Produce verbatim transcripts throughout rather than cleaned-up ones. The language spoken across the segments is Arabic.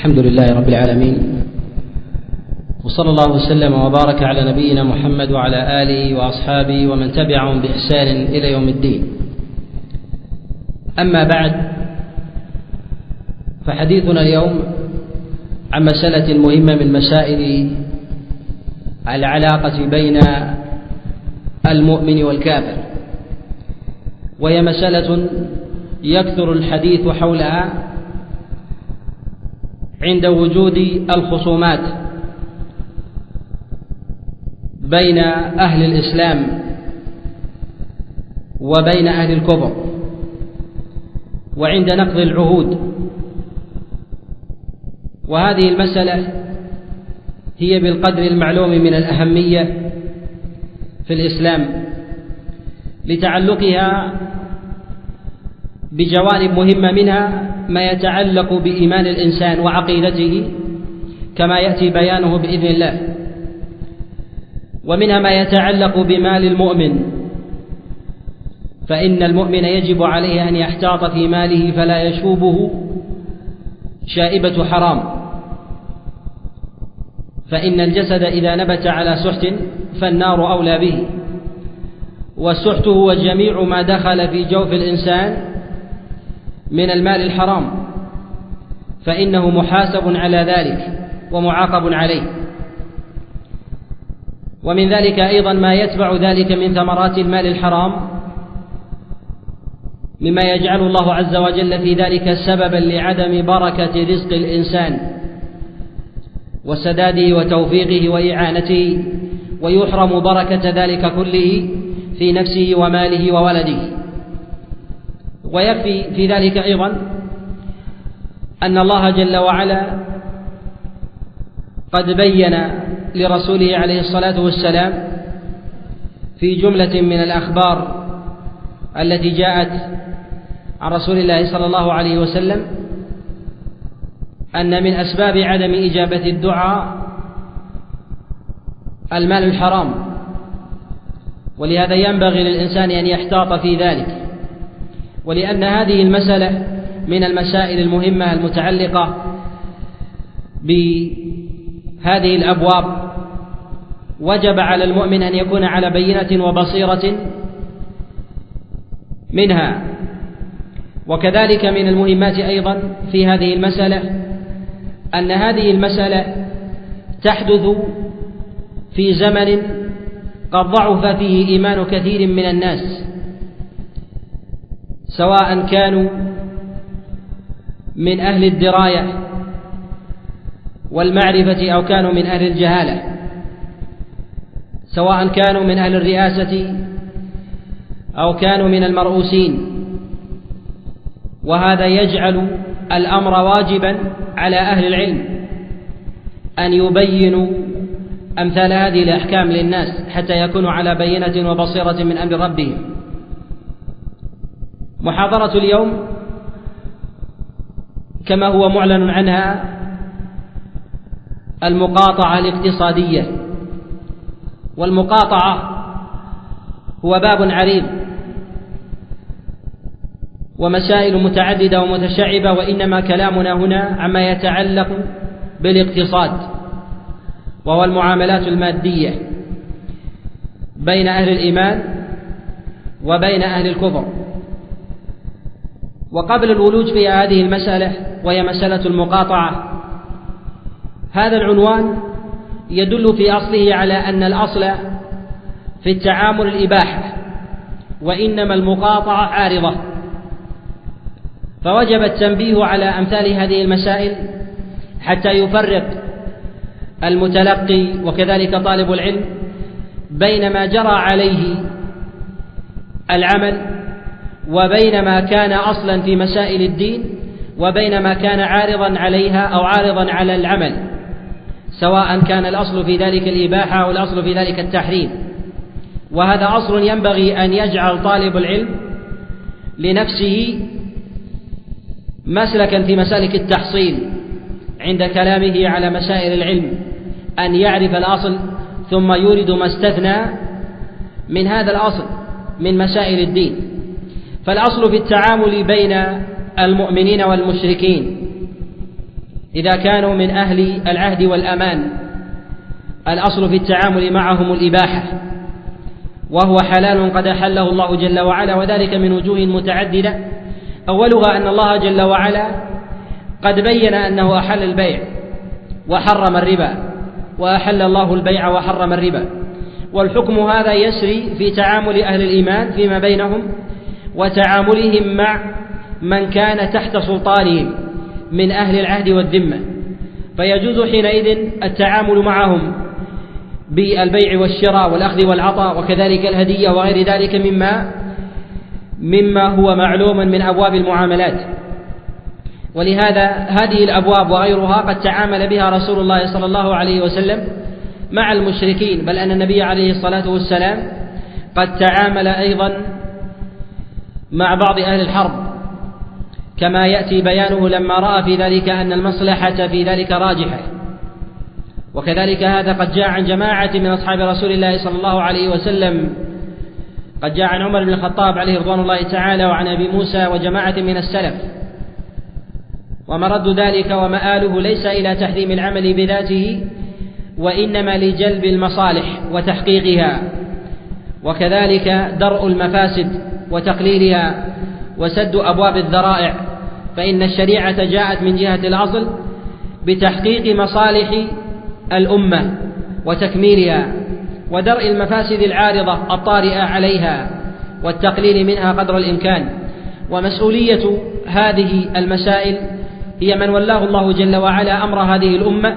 الحمد لله رب العالمين، وصلى الله وسلم وبارك على نبينا محمد وعلى آله وأصحابه ومن تبعهم بإحسان إلى يوم الدين. أما بعد، فحديثنا اليوم عن مسألة مهمة من مسائل العلاقة بين المؤمن والكافر، وهي مسألة يكثر الحديث حولها عند وجود الخصومات بين أهل الإسلام وبين أهل الكفر، وعند نقض العهود. وهذه المسألة هي بالقدر المعلوم من الأهمية في الإسلام لتعلقها بجوانب مهمة، منها ما يتعلق بإيمان الإنسان وعقيدته كما يأتي بيانه بإذن الله، ومنها ما يتعلق بمال المؤمن، فإن المؤمن يجب عليه أن يحتاط في ماله فلا يشوبه شائبة حرام، فإن الجسد إذا نبت على سحت فالنار أولى به، والسحت هو جميع ما دخل في جوف الإنسان من المال الحرام، فإنه محاسب على ذلك ومعاقب عليه. ومن ذلك أيضا ما يتبع ذلك من ثمرات المال الحرام، مما يجعل الله عز وجل في ذلك سببا لعدم بركة رزق الإنسان وسداده وتوفيقه وإعانته، ويحرم بركة ذلك كله في نفسه وماله وولده. ويكفي في ذلك أيضا أن الله جل وعلا قد بين لرسوله عليه الصلاة والسلام في جملة من الأخبار التي جاءت عن رسول الله صلى الله عليه وسلم أن من أسباب عدم إجابة الدعاء المال الحرام، ولهذا ينبغي للإنسان أن يحتاط في ذلك. ولأن هذه المسألة من المسائل المهمة المتعلقة بهذه الأبواب، وجب على المؤمن أن يكون على بينة وبصيرة منها. وكذلك من المهمات أيضا في هذه المسألة أن هذه المسألة تحدث في زمن قد ضعف فيه إيمان كثير من الناس، سواء كانوا من أهل الدراية والمعرفة أو كانوا من أهل الجهالة، سواء كانوا من أهل الرئاسة أو كانوا من المرؤوسين. وهذا يجعل الأمر واجبا على أهل العلم أن يبينوا أمثال هذه الأحكام للناس حتى يكونوا على بينة وبصيرة من أمر ربهم. محاضرة اليوم كما هو معلن عنها المقاطعة الاقتصادية، والمقاطعة هو باب عريض ومسائل متعددة ومتشعبة، وإنما كلامنا هنا عما يتعلق بالاقتصاد، وهو المعاملات المادية بين أهل الإيمان وبين أهل الكفر. وقبل الولوج في هذه المسألة وهي مسألة المقاطعة، هذا العنوان يدل في أصله على أن الأصل في التعامل الإباحة، وإنما المقاطعة عارضة، فوجب التنبيه على أمثال هذه المسائل حتى يفرق المتلقي وكذلك طالب العلم بين ما جرى عليه العمل وبين ما كان أصلا في مسائل الدين وبين ما كان عارضا عليها أو عارضا على العمل، سواء كان الأصل في ذلك الإباحة أو الأصل في ذلك التحريم. وهذا أصل ينبغي أن يجعل طالب العلم لنفسه مسلكا في مسالك التحصيل عند كلامه على مسائل العلم، أن يعرف الأصل ثم يورد ما استثنى من هذا الأصل من مسائل الدين. فالأصل في التعامل بين المؤمنين والمشركين إذا كانوا من أهل العهد والأمان الأصل في التعامل معهم الإباحة، وهو حلال قد أحله الله جل وعلا، وذلك من وجوه متعددة. أولها أن الله جل وعلا قد بين أنه أحل البيع وحرم الربا، وأحل الله البيع وحرم الربا، والحكم هذا يسري في تعامل أهل الإيمان فيما بينهم وتعاملهم مع من كان تحت سلطانهم من أهل العهد والذمة، فيجوز حينئذ التعامل معهم بالبيع والشراء والأخذ والعطاء، وكذلك الهدية وغير ذلك مما مما هو معلوم من أبواب المعاملات. ولهذا هذه الأبواب وغيرها قد تعامل بها رسول الله صلى الله عليه وسلم مع المشركين، بل أن النبي عليه الصلاة والسلام قد تعامل أيضا مع بعض أهل الحرب، كما يأتي بيانه لما رأى في ذلك أن المصلحة في ذلك راجحة. وكذلك هذا قد جاء عن جماعة من أصحاب رسول الله صلى الله عليه وسلم، قد جاء عن عمر بن الخطاب عليه رضوان الله تعالى، وعن أبي موسى وجماعة من السلف. ومرد ذلك ومآله ليس إلى تحريم العمل بذاته، وإنما لجلب المصالح وتحقيقها، وكذلك درء المفاسد وتقليلها، وسد أبواب الذرائع، فإن الشريعة جاءت من جهة الأصل بتحقيق مصالح الأمة وتكميلها، ودرء المفاسد العارضة الطارئة عليها، والتقليل منها قدر الإمكان. ومسؤولية هذه المسائل هي من ولاه الله جل وعلا أمر هذه الأمة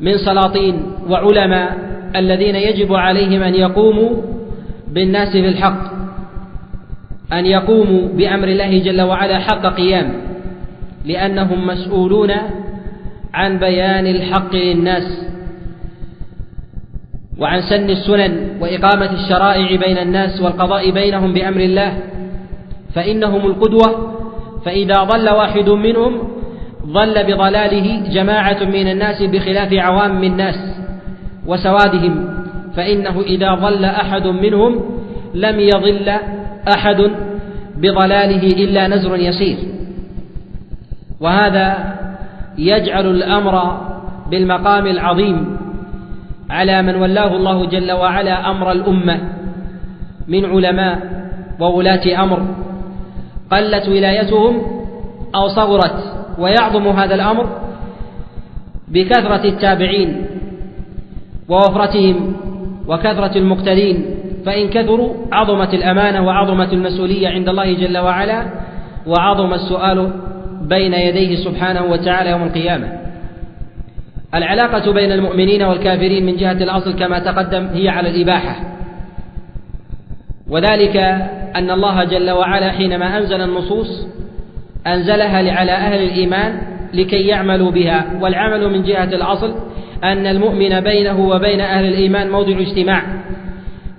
من سلاطين وعلماء، الذين يجب عليهم أن يقوموا بالناس بالحق، أن يقوموا بأمر الله جل وعلا حق قيام، لأنهم مسؤولون عن بيان الحق للناس، وعن سن السنن، وإقامة الشرائع بين الناس، والقضاء بينهم بأمر الله، فإنهم القدوة. فإذا ضل واحد منهم ضل بضلاله جماعة من الناس، بخلاف عوام الناس وسوادهم، فإنه إذا ضل أحد منهم لم يضل أحد بضلاله إلا نزر يسير. وهذا يجعل الأمر بالمقام العظيم على من ولاه الله جل وعلا أمر الأمة من علماء وولاة أمر، قلت ولايتهم أو صغرت. ويعظم هذا الأمر بكثرة التابعين ووفرتهم وكثرة المقتدين، فإن كثروا عظمت الأمانة وعظمت المسؤولية عند الله جل وعلا، وعظم السؤال بين يديه سبحانه وتعالى يوم القيامة. العلاقة بين المؤمنين والكافرين من جهة الأصل كما تقدم هي على الإباحة، وذلك أن الله جل وعلا حينما أنزل النصوص أنزلها على أهل الإيمان لكي يعملوا بها. والعمل من جهة الأصل أن المؤمن بينه وبين أهل الإيمان موضع اجتماع،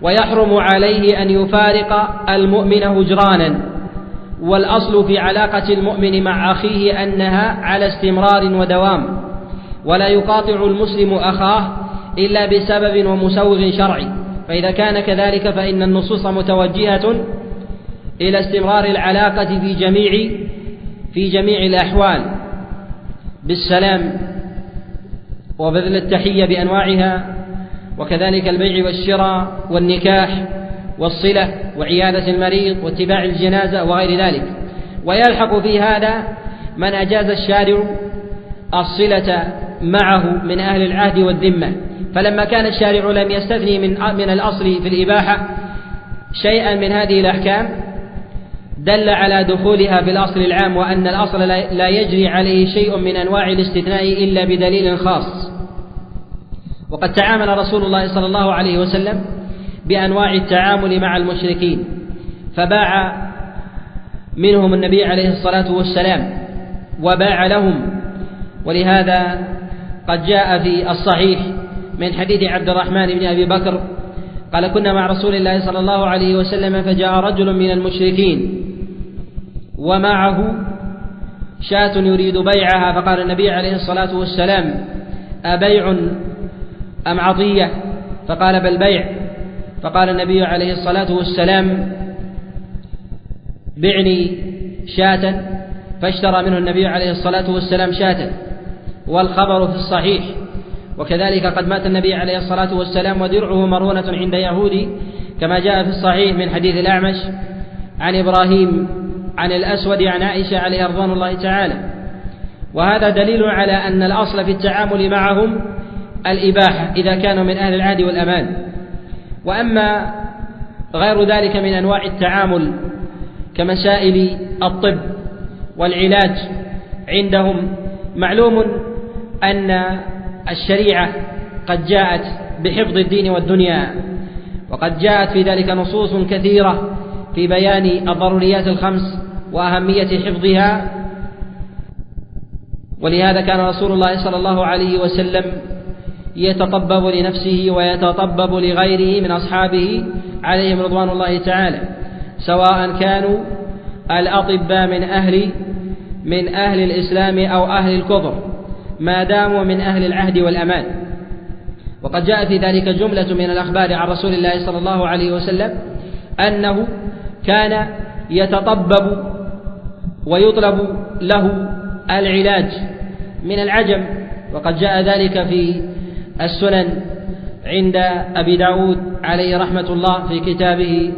ويحرم عليه أن يفارق المؤمن هجرانا. والأصل في علاقة المؤمن مع أخيه أنها على استمرار ودوام، ولا يقاطع المسلم أخاه إلا بسبب ومسوغ شرعي. فإذا كان كذلك فإن النصوص متوجهة إلى استمرار العلاقة في جميع في جميع الأحوال بالسلام وبذل التحية بأنواعها، وكذلك البيع والشراء والنكاح والصلة وعيادة المريض واتباع الجنازة وغير ذلك. ويلحق في هذا من أجاز الشارع الصلة معه من أهل العهد والذمة، فلما كان الشارع لم يستثني من الأصل في الإباحة شيئا من هذه الأحكام دل على دخولها في الأصل العام، وأن الأصل لا يجري عليه شيء من أنواع الاستثناء إلا بدليل خاص. وقد تعامل رسول الله صلى الله عليه وسلم بأنواع التعامل مع المشركين، فباع منهم النبي عليه الصلاة والسلام وباع لهم. ولهذا قد جاء في الصحيح من حديث عبد الرحمن بن أبي بكر قال: كنا مع رسول الله صلى الله عليه وسلم فجاء رجل من المشركين ومعه شاة يريد بيعها، فقال النبي عليه الصلاة والسلام: أبيع أم عطية؟ فقال: بل بيع. فقال النبي عليه الصلاة والسلام: بعني شاة. فاشترى منه النبي عليه الصلاة والسلام شاة، والخبر في الصحيح. وكذلك قد مات النبي عليه الصلاة والسلام ودرعه مرونة عند يهودي كما جاء في الصحيح من حديث الأعمش عن إبراهيم عن الأسود عن عائشة عليه رضوان الله تعالى. وهذا دليل على أن الأصل في التعامل معهم الإباحة إذا كانوا من أهل العهد والأمان. وأما غير ذلك من أنواع التعامل كمسائل الطب والعلاج عندهم، معلوم أن الشريعة قد جاءت بحفظ الدين والدنيا، وقد جاءت في ذلك نصوص كثيرة في بيان الضروريات الخمس وأهمية حفظها. ولهذا كان رسول الله صلى الله عليه وسلم يتطبب لنفسه ويتطبب لغيره من أصحابه عليهم رضوان الله تعالى، سواء كانوا الأطباء من أهل من أهل الإسلام أو أهل الكفر ما داموا من أهل العهد والأمان. وقد جاء في ذلك جملة من الأخبار عن رسول الله صلى الله عليه وسلم أنه كان يتطبب ويطلب له العلاج من العجم، وقد جاء ذلك في السنن عند أبي داود عليه رحمة الله في كتابه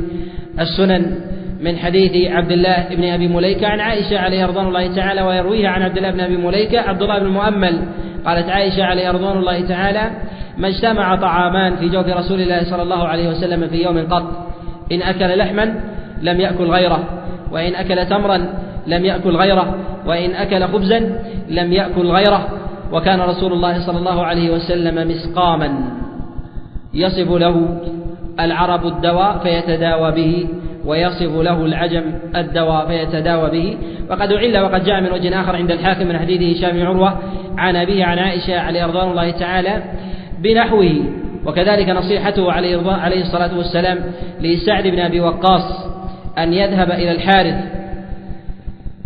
السنن من حديث عبد الله بن أبي مليكة عن عائشة عليه رضوان الله تعالى، ويرويها عن عبد الله بن أبي مليكة عبد الله بن المؤمل قالت عائشة عليه رضوان الله تعالى: ما اجتمع طعامان في جوف رسول الله صلى الله عليه وسلم في يوم قط، إن أكل لحما لم يأكل غيره، وإن أكل تمرا لم يأكل غيره، وإن أكل خبزا لم يأكل غيره. وكان رسول الله صلى الله عليه وسلم مسقاما يصف له العرب الدواء فيتداوى به، ويصف له العجم الدواء فيتداوى به. وقد عل وقد جاء من وجه آخر عند الحاكم من حديث هشام عروة عن أبيه عن عائشة عليه رضوان الله تعالى بنحوه. وكذلك نصيحته عليه الصلاة والسلام لسعد بن أبي وقاص أن يذهب إلى الحارث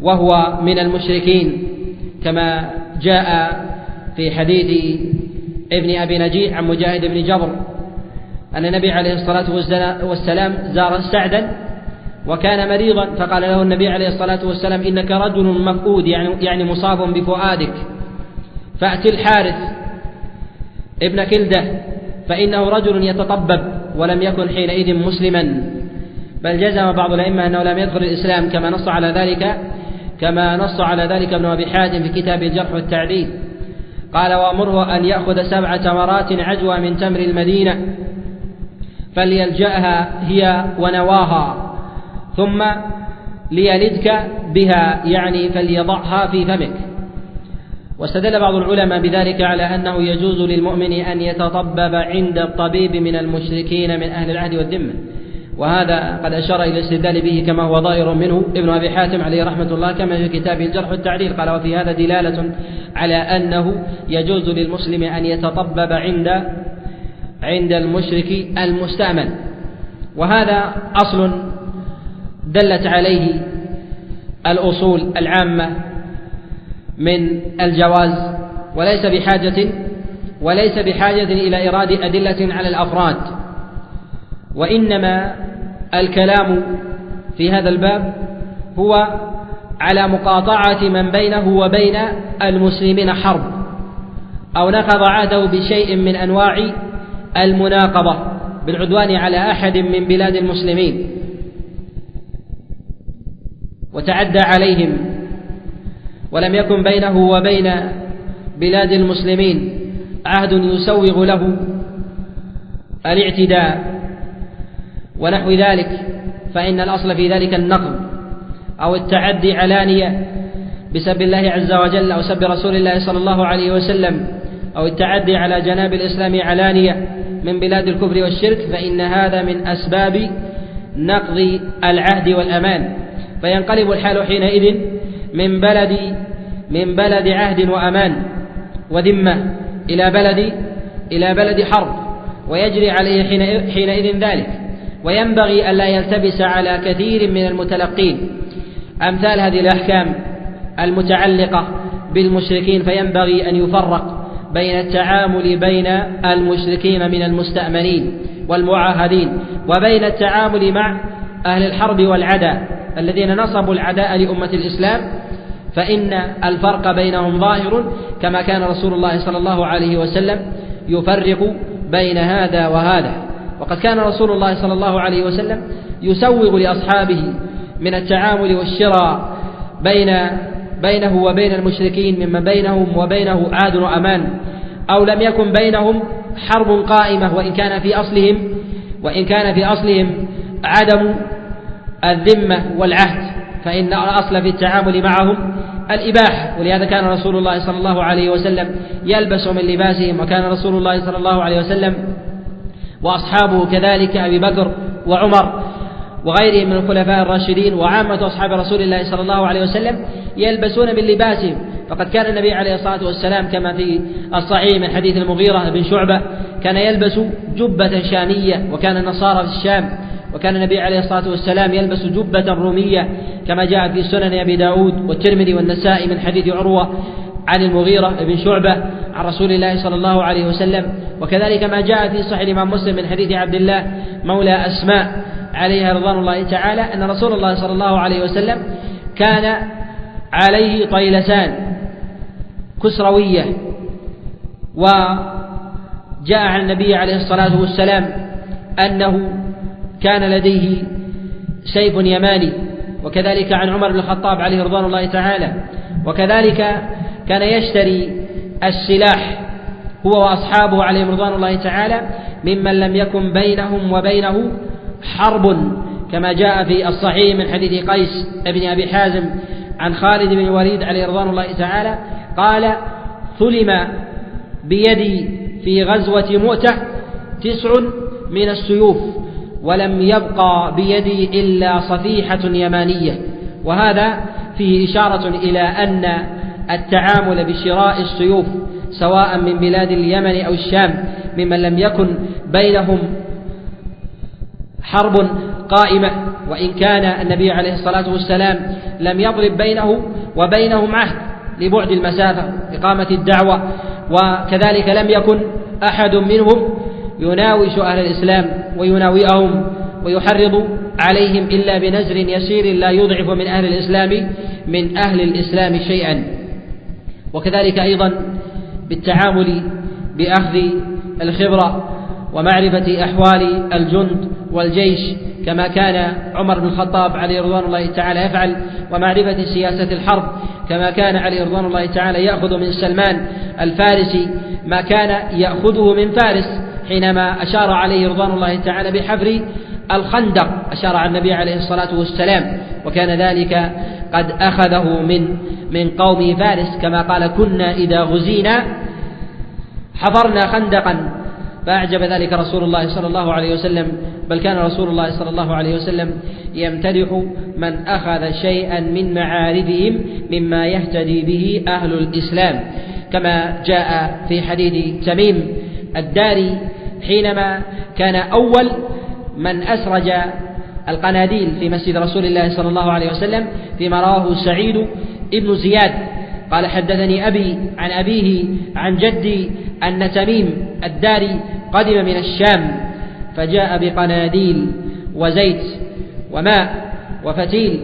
وهو من المشركين كما جاء في حديث ابن أبي نجيح عن مجاهد بن جبر أن النبي عليه الصلاة والسلام زار سعدا وكان مريضا، فقال له النبي عليه الصلاة والسلام: إنك رجل مفؤود، يعني مصاب بفؤادك، فأت الحارث ابن كلدة فإنه رجل يتطبب ولم يكن حينئذ مسلما، بل جزم بعض الأئمة أنه لم يدخل الإسلام كما نص على ذلك كما نص على ذلك ابن أبي حاتم في كتاب الجرح والتعديل. قال: وأمره أن يأخذ سبع تمرات عجوى من تمر المدينة فليلجأها هي ونواها، ثم ليلدك بها، يعني فليضعها في فمك. واستدل بعض العلماء بذلك على أنه يجوز للمؤمن أن يتطبب عند الطبيب من المشركين من أهل العهد والذمة، وهذا قد أشار إلى الاستدلال به كما هو ظاهر منه ابن أبي حاتم عليه رحمة الله كما في كتابه الجرح والتعديل. قال: وفي هذا دلالة على أنه يجوز للمسلم أن يتطبب عند عند المشرك المستأمن، وهذا أصل دلت عليه الأصول العامة من الجواز، وليس بحاجة وليس بحاجة إلى إيراد أدلة على الأفراد، وإنما الكلام في هذا الباب هو على مقاطعة من بينه وبين المسلمين حرب أو نقض عهده بشيء من أنواع المناقضة بالعدوان على أحد من بلاد المسلمين وتعدى عليهم، ولم يكن بينه وبين بلاد المسلمين عهد يسوغ له الاعتداء ونحو ذلك، فإن الأصل في ذلك النقض أو التعدي علانية بسب الله عز وجل أو سب رسول الله صلى الله عليه وسلم، أو التعدي على جناب الإسلام علانية من بلاد الكفر والشرك، فإن هذا من أسباب نقض العهد والأمان، فينقلب الحال حينئذ من بلد من بلد عهد وأمان وذمة إلى بلد إلى بلد حرب، ويجري عليه حينئذ ذلك. وينبغي ألا يلتبس على كثير من المتلقين أمثال هذه الأحكام المتعلقة بالمشركين، فينبغي أن يفرق بين التعامل بين المشركين من المستأمنين والمعاهدين وبين التعامل مع أهل الحرب والعداء الذين نصبوا العداء لأمة الإسلام فإن الفرق بينهم ظاهر، كما كان رسول الله صلى الله عليه وسلم يفرق بين هذا وهذا. وقد كان رسول الله صلى الله عليه وسلم يسوغ لأصحابه من التعامل والشراء بين بينه وبين المشركين، مما بينهم وبينه عاد وأمان، أو لم يكن بينهم حرب قائمة، وإن كان في أصلهم وإن كان في أصلهم عدم الذمة والعهد، فإن الأصل في التعامل معهم الإباحة. ولهذا كان رسول الله صلى الله عليه وسلم يلبس من لباسهم، وكان رسول الله صلى الله عليه وسلم وأصحابه كذلك أبي بكر وعمر وغيرهم من الخلفاء الراشدين وعامة أصحاب رسول الله صلى الله عليه وسلم يلبسون من لباسهم. فقد كان النبي عليه الصلاة والسلام كما في الصحيح من حديث المغيرة بن شعبة كان يلبس جبة شامية، وكان النصارى في الشام، وكان النبي عليه الصلاة والسلام يلبس جبة رومية كما جاء في سنن أبي داود والترمذي والنسائي من حديث عروة عن المغيرة بن شعبة عن رسول الله صلى الله عليه وسلم، وكذلك ما جاء في صحيح الإمام مسلم من حديث عبد الله مولى أسماء عليها رضوان الله تعالى أن رسول الله صلى الله عليه وسلم كان عليه طيلسان كسروية، وجاء عن النبي عليه الصلاة والسلام أنه كان لديه سيف يماني، وكذلك عن عمر بن الخطاب عليه رضوان الله تعالى. وكذلك كان يشتري السلاح هو وأصحابه عليهم رضوان الله تعالى ممن لم يكن بينهم وبينه حرب، كما جاء في الصحيح من حديث قيس بن أبي حازم عن خالد بن الوليد عليه رضوان الله تعالى قال: ثلم بيدي في غزوة مؤتة تسع من السيوف ولم يبقى بيدي إلا صفيحة يمانية. وهذا فيه إشارة إلى أن التعامل بشراء السيوف سواء من بلاد اليمن أو الشام ممن لم يكن بينهم حرب قائمة، وإن كان النبي عليه الصلاة والسلام لم يضرب بينه وبينهم عهد لبعد المسافة إقامة الدعوة، وكذلك لم يكن أحد منهم يناوش أهل الإسلام ويناوئهم ويحرض عليهم إلا بنزر يسير لا يضعف من أهل الإسلام من أهل الإسلام شيئا. وكذلك أيضا بالتعامل بأخذ الخبرة ومعرفة أحوال الجند والجيش، كما كان عمر بن الخطاب عليه رضوان الله تعالى يفعل، ومعرفة سياسة الحرب، كما كان عليه رضوان الله تعالى يأخذ من سلمان الفارسي ما كان يأخذه من فارس حينما أشار عليه رضوان الله تعالى بحفر الخندق، أشار على النبي عليه الصلاة والسلام، وكان ذلك قد أخذه من من قوم فارس، كما قال: كنا إذا غزينا حفرنا خندقا فأعجب ذلك رسول الله صلى الله عليه وسلم، بل كان رسول الله صلى الله عليه وسلم يمتدح من أخذ شيئا من معارفهم مما يهتدي به أهل الإسلام، كما جاء في حديث تميم الداري حينما كان أول من أسرج القناديل في مسجد رسول الله صلى الله عليه وسلم فيما رواه سعيد ابن زياد قال: حدثني أبي عن أبيه عن جدي أن تميم الداري قدم من الشام فجاء بقناديل وزيت وماء وفتيل،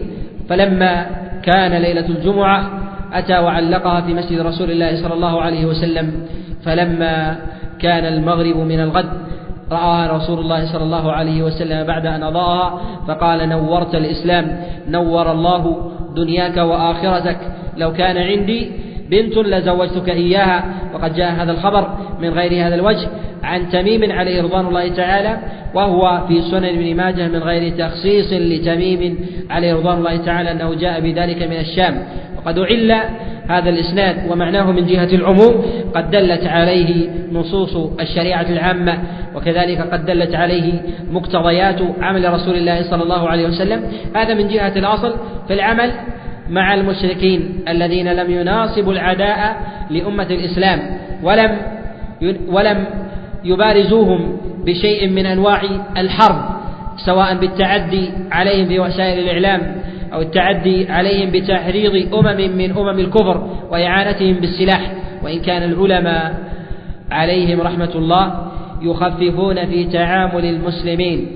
فلما كان ليلة الجمعة أتى وعلقها في مسجد رسول الله صلى الله عليه وسلم، فلما كان المغرب من الغد رآها رسول الله صلى الله عليه وسلم بعد أن أضاءها فقال: نورت الإسلام، نور الله دنياك وآخرتك، لو كان عندي بنت لزوجتك إياها. وقد جاء هذا الخبر من غير هذا الوجه عن تميم عليه رضوان الله تعالى، وهو في سنن ابن ماجه من غير تخصيص لتميم عليه رضوان الله تعالى أنه جاء بذلك من الشام. وقد عل هذا الإسناد ومعناه من جهة العموم قد دلت عليه نصوص الشريعة العامة، وكذلك قد دلت عليه مقتضيات عمل رسول الله صلى الله عليه وسلم، هذا من جهة الأصل في العمل مع المشركين الذين لم يناصبوا العداء لأمة الإسلام ولم ولم يبارزوهم بشيء من أنواع الحرب، سواء بالتعدي عليهم بوسائل الإعلام أو التعدي عليهم بتحريض أمم من أمم الكفر وإعانتهم بالسلاح. وإن كان العلماء عليهم رحمة الله يخففون في تعامل المسلمين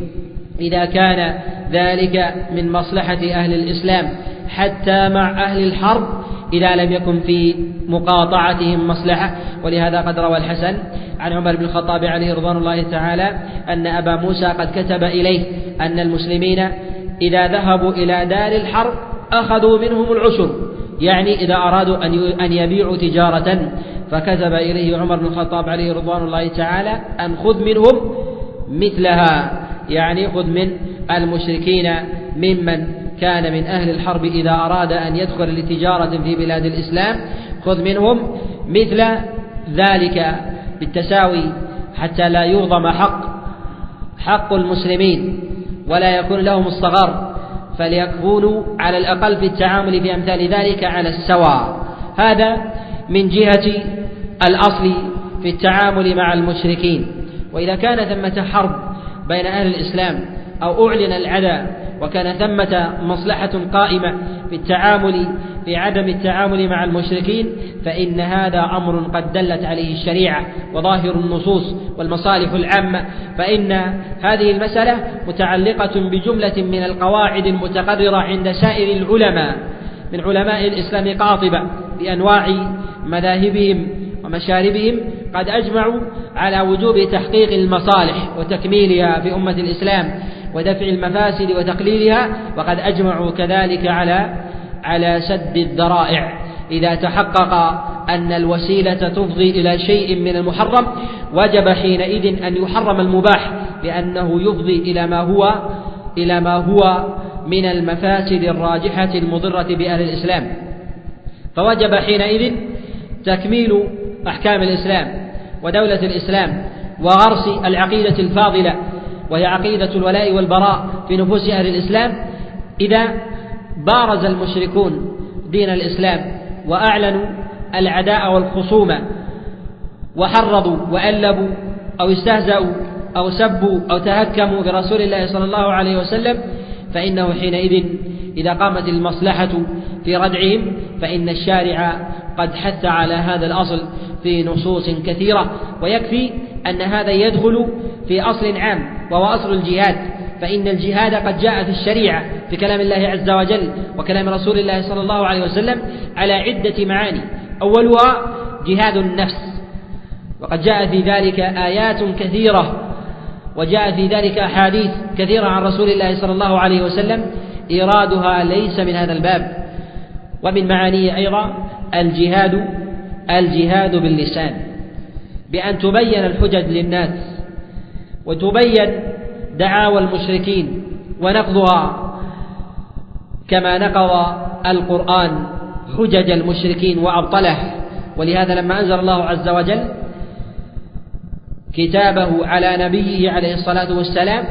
إذا كان ذلك من مصلحة أهل الإسلام، حتى مع أهل الحرب إذا لم يكن في مقاطعتهم مصلحة. ولهذا قد روى الحسن عن عمر بن الخطاب عليه رضوان الله تعالى أن أبا موسى قد كتب إليه أن المسلمين إذا ذهبوا إلى دار الحرب أخذوا منهم العشر، يعني إذا أرادوا أن يبيعوا تجارة، فكتب إليه عمر بن الخطاب عليه رضوان الله تعالى أن خذ منهم مثلها، يعني خذ من المشركين ممن كان من أهل الحرب إذا أراد أن يدخل لتجارة في بلاد الإسلام، خذ منهم مثل ذلك بالتساوي حتى لا يغضم حق حق المسلمين ولا يكون لهم الصغار، فليكونوا على الأقل في التعامل في أمثال ذلك على السواء. هذا من جهة الأصل في التعامل مع المشركين. وإذا كان ثمة حرب بين أهل الإسلام أو أعلن العداء وكان ثمة مصلحة قائمة في التعامل في عدم التعامل مع المشركين، فإن هذا أمر قد دلت عليه الشريعة وظاهر النصوص والمصالح العامة، فإن هذه المسألة متعلقة بجملة من القواعد المتقررة عند سائر العلماء من علماء الإسلام قاطبة بأنواع مذاهبهم ومشاربهم، قد أجمعوا على وجوب تحقيق المصالح وتكميلها في أمة الإسلام ودفع المفاسد وتقليلها، وقد أجمعوا كذلك على على سد الذرائع إذا تحقق أن الوسيلة تفضي إلى شيء من المحرم، وجب حينئذ أن يحرم المباح لأنه يفضي إلى ما هو إلى ما هو من المفاسد الراجحة المضرة بأهل الإسلام، فوجب حينئذ تكميل أحكام الإسلام ودولة الإسلام وغرس العقيدة الفاضلة وهي عقيدة الولاء والبراء في نفوس أهل الإسلام. إذا بارز المشركون دين الإسلام وأعلنوا العداء والخصومة وحرضوا وألبوا أو استهزأوا أو سبوا أو تهكموا برسول الله صلى الله عليه وسلم، فإنه حينئذ إذا قامت المصلحة في ردعهم فإن الشارع قد حث على هذا الأصل في نصوص كثيرة. ويكفي أن هذا يدخل في أصل عام وهو أصل الجهاد، فإن الجهاد قد جاء في الشريعة في كلام الله عز وجل وكلام رسول الله صلى الله عليه وسلم على عدة معاني، أولها جهاد النفس، وقد جاء في ذلك آيات كثيرة وجاء في ذلك أحاديث كثيرة عن رسول الله صلى الله عليه وسلم، إيرادها ليس من هذا الباب. ومن معانيه أيضا الجهاد الجهاد باللسان، بأن تبين الحجج للناس وتبين دعاوى المشركين ونقضها كما نقض القرآن حجج المشركين وأبطله. ولهذا لما أنزل الله عز وجل كتابه على نبيه عليه الصلاة والسلام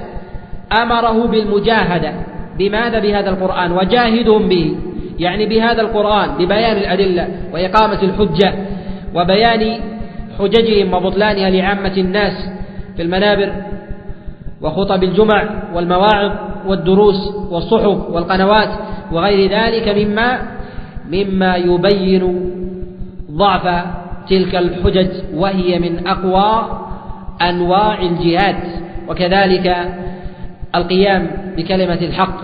أمره بالمجاهدة، بماذا؟ بهذا القرآن، وجاهدهم به، يعني بهذا القرآن، ببيان الأدلة وإقامة الحجة وبيان حججهم وبطلانها لعامة الناس في المنابر وخطب الجمع والمواعظ والدروس والصحف والقنوات وغير ذلك مما مما يبين ضعف تلك الحجج، وهي من أقوى أنواع الجهاد. وكذلك القيام بكلمة الحق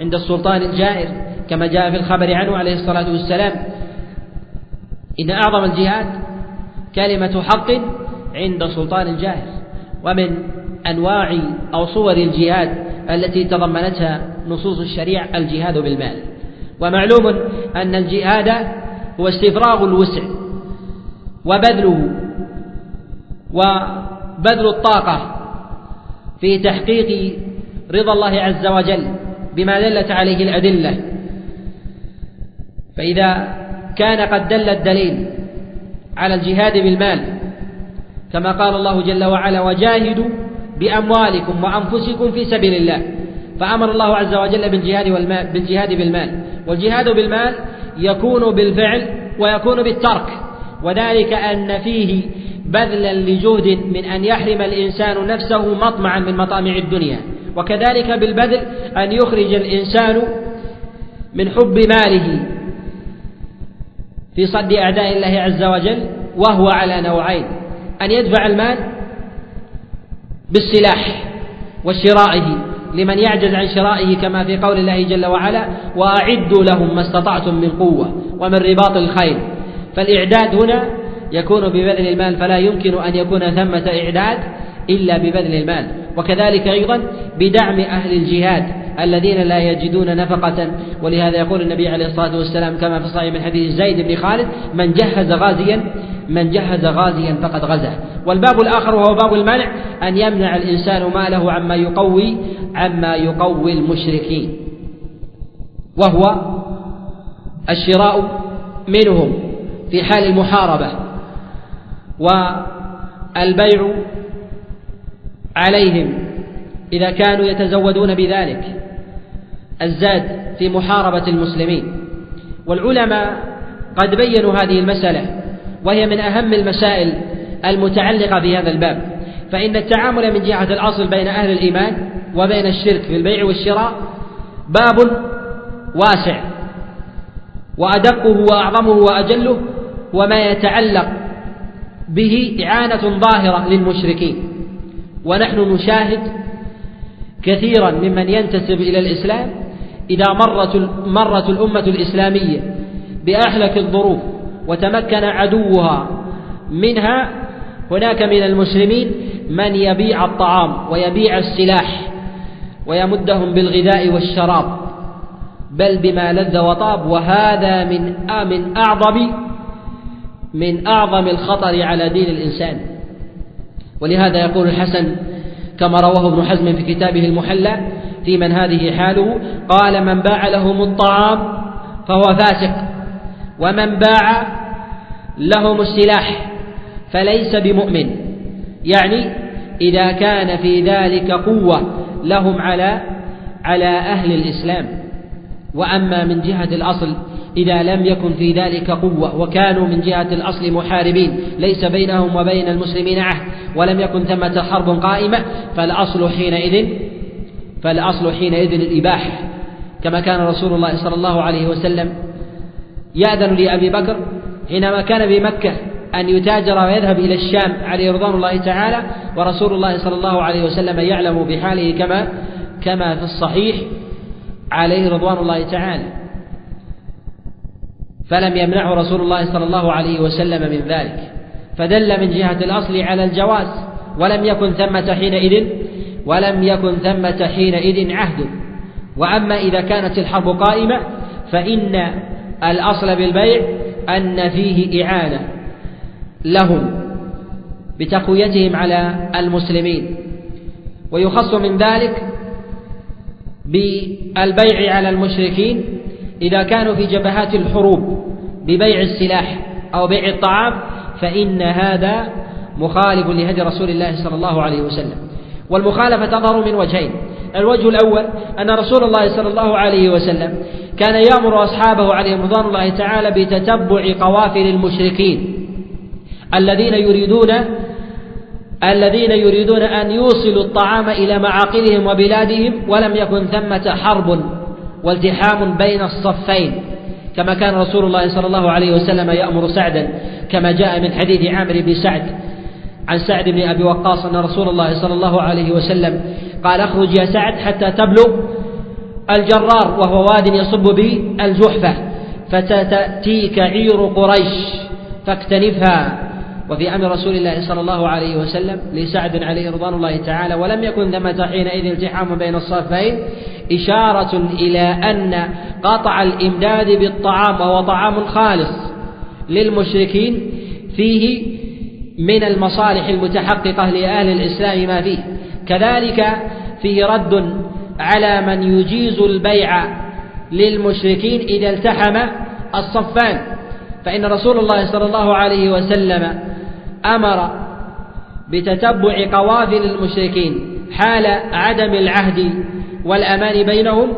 عند السلطان الجائر كما جاء في الخبر عنه عليه الصلاة والسلام، إن أعظم الجهاد كلمة حق عند سلطان الجاهل. ومن أنواع أو صور الجهاد التي تضمنتها نصوص الشريعة الجهاد بالمال، ومعلوم أن الجهاد هو استفراغ الوسع وبذله وبذل الطاقة في تحقيق رضا الله عز وجل بما دلت عليه الأدلة، فإذا كان قد دل الدليل على الجهاد بالمال كما قال الله جل وعلا وجاهدوا بأموالكم وأنفسكم في سبيل الله، فأمر الله عز وجل بالجهاد والمال بالجهاد بالمال والجهاد بالمال يكون بالفعل ويكون بالترك، وذلك أن فيه بذلا لجهد من أن يحرم الإنسان نفسه مطمعا من مطامع الدنيا، وكذلك بالبذل أن يخرج الإنسان من حب ماله في صد أعداء الله عز وجل، وهو على نوعين، أن يدفع المال بالسلاح وشرائه لمن يعجز عن شرائه كما في قول الله جل وعلا وأعدوا لهم ما استطعتم من قوة ومن رباط الخيل. فالإعداد هنا يكون ببذل المال، فلا يمكن أن يكون ثمة إعداد إلا ببذل المال. وكذلك أيضا بدعم أهل الجهاد الذين لا يجدون نفقة، ولهذا يقول النبي عليه الصلاة والسلام كما في صحيح من حديث زيد بن خالد من جهز غازيا من جهز غازيا فقد غزاه. والباب الآخر وهو باب المنع، أن يمنع الإنسان ماله عما يقوي عما يقوي المشركين، وهو الشراء منهم في حال المحاربة، والبيع عليهم إذا كانوا يتزودون بذلك الزاد في محاربة المسلمين. والعلماء قد بينوا هذه المسألة، وهي من أهم المسائل المتعلقة في هذا الباب، فإن التعامل من جهة الأصل بين أهل الإيمان وبين الشرك في البيع والشراء باب واسع، وأدقه وأعظمه وأجله وما يتعلق به إعانة ظاهرة للمشركين. ونحن نشاهد كثيرا ممن ينتسب إلى الإسلام إذا مرت الأمة الإسلامية بأحلك الظروف وتمكن عدوها منها، هناك من المسلمين من يبيع الطعام ويبيع السلاح ويمدهم بالغذاء والشراب بل بما لذ وطاب، وهذا من من أعظم من أعظم الخطر على دين الإنسان. ولهذا يقول الحسن كما رواه ابن حزم في كتابه المحلى في من هذه حاله، قال من باع لهم الطعام فهو فاسق، ومن باع لهم السلاح فليس بمؤمن، يعني إذا كان في ذلك قوة لهم على على أهل الإسلام. وأما من جهة الأصل إذا لم يكن في ذلك قوة وكانوا من جهة الأصل محاربين ليس بينهم وبين المسلمين عهد ولم يكن ثمة حرب قائمة، فالأصل حينئذ فالأصل حينئذ الإباحة، كما كان رسول الله صلى الله عليه وسلم يأذن لأبي بكر حينما كان بمكة أن يتاجر ويذهب إلى الشام عليه رضوان الله تعالى، ورسول الله صلى الله عليه وسلم يعلم بحاله كما كما في الصحيح عليه رضوان الله تعالى، فلم يمنعه رسول الله صلى الله عليه وسلم من ذلك، فدل من جهة الأصل على الجواز، ولم يكن ثمة حينئذ ولم يكن ثمة حينئذ عهد. وأما إذا كانت الحرب قائمة فإن الأصل بالبيع أن فيه إعانة لهم بتقويتهم على المسلمين، ويخص من ذلك بالبيع على المشركين إذا كانوا في جبهات الحروب ببيع السلاح أو بيع الطعام، فإن هذا مخالف لهدي رسول الله صلى الله عليه وسلم. والمخالفة تظهر من وجهين، الوجه الأول أن رسول الله صلى الله عليه وسلم كان يأمر أصحابه عليهم رضوان الله تعالى بتتبع قوافل المشركين الذين يريدون الذين يريدون أن يوصلوا الطعام إلى معاقلهم وبلادهم، ولم يكن ثمة حرب والتحام بين الصفين، كما كان رسول الله صلى الله عليه وسلم يأمر سعدا، كما جاء من حديث عامر بن سعد عن سعد بن أبي وقاص أن رسول الله صلى الله عليه وسلم قال اخرج يا سعد حتى تبلغ الجرار، وهو واد يصب به الجحفة، فتأتيك عير قريش فاكتنفها، وفي أمر رسول الله صلى الله عليه وسلم لسعد عليه رضوان الله تعالى، ولم يكن ثمة حينئذ التحام بين الصفين، إشارة إلى أن قطع الإمداد بالطعام وهو طعام خالص للمشركين فيه من المصالح المتحققة لأهل الإسلام ما فيه. كذلك فيه رد على من يجيز البيع للمشركين إذا التحم الصفان، فإن رسول الله صلى الله عليه وسلم أمر بتتبع قوافل المشركين حال عدم العهد والأمان بينهم،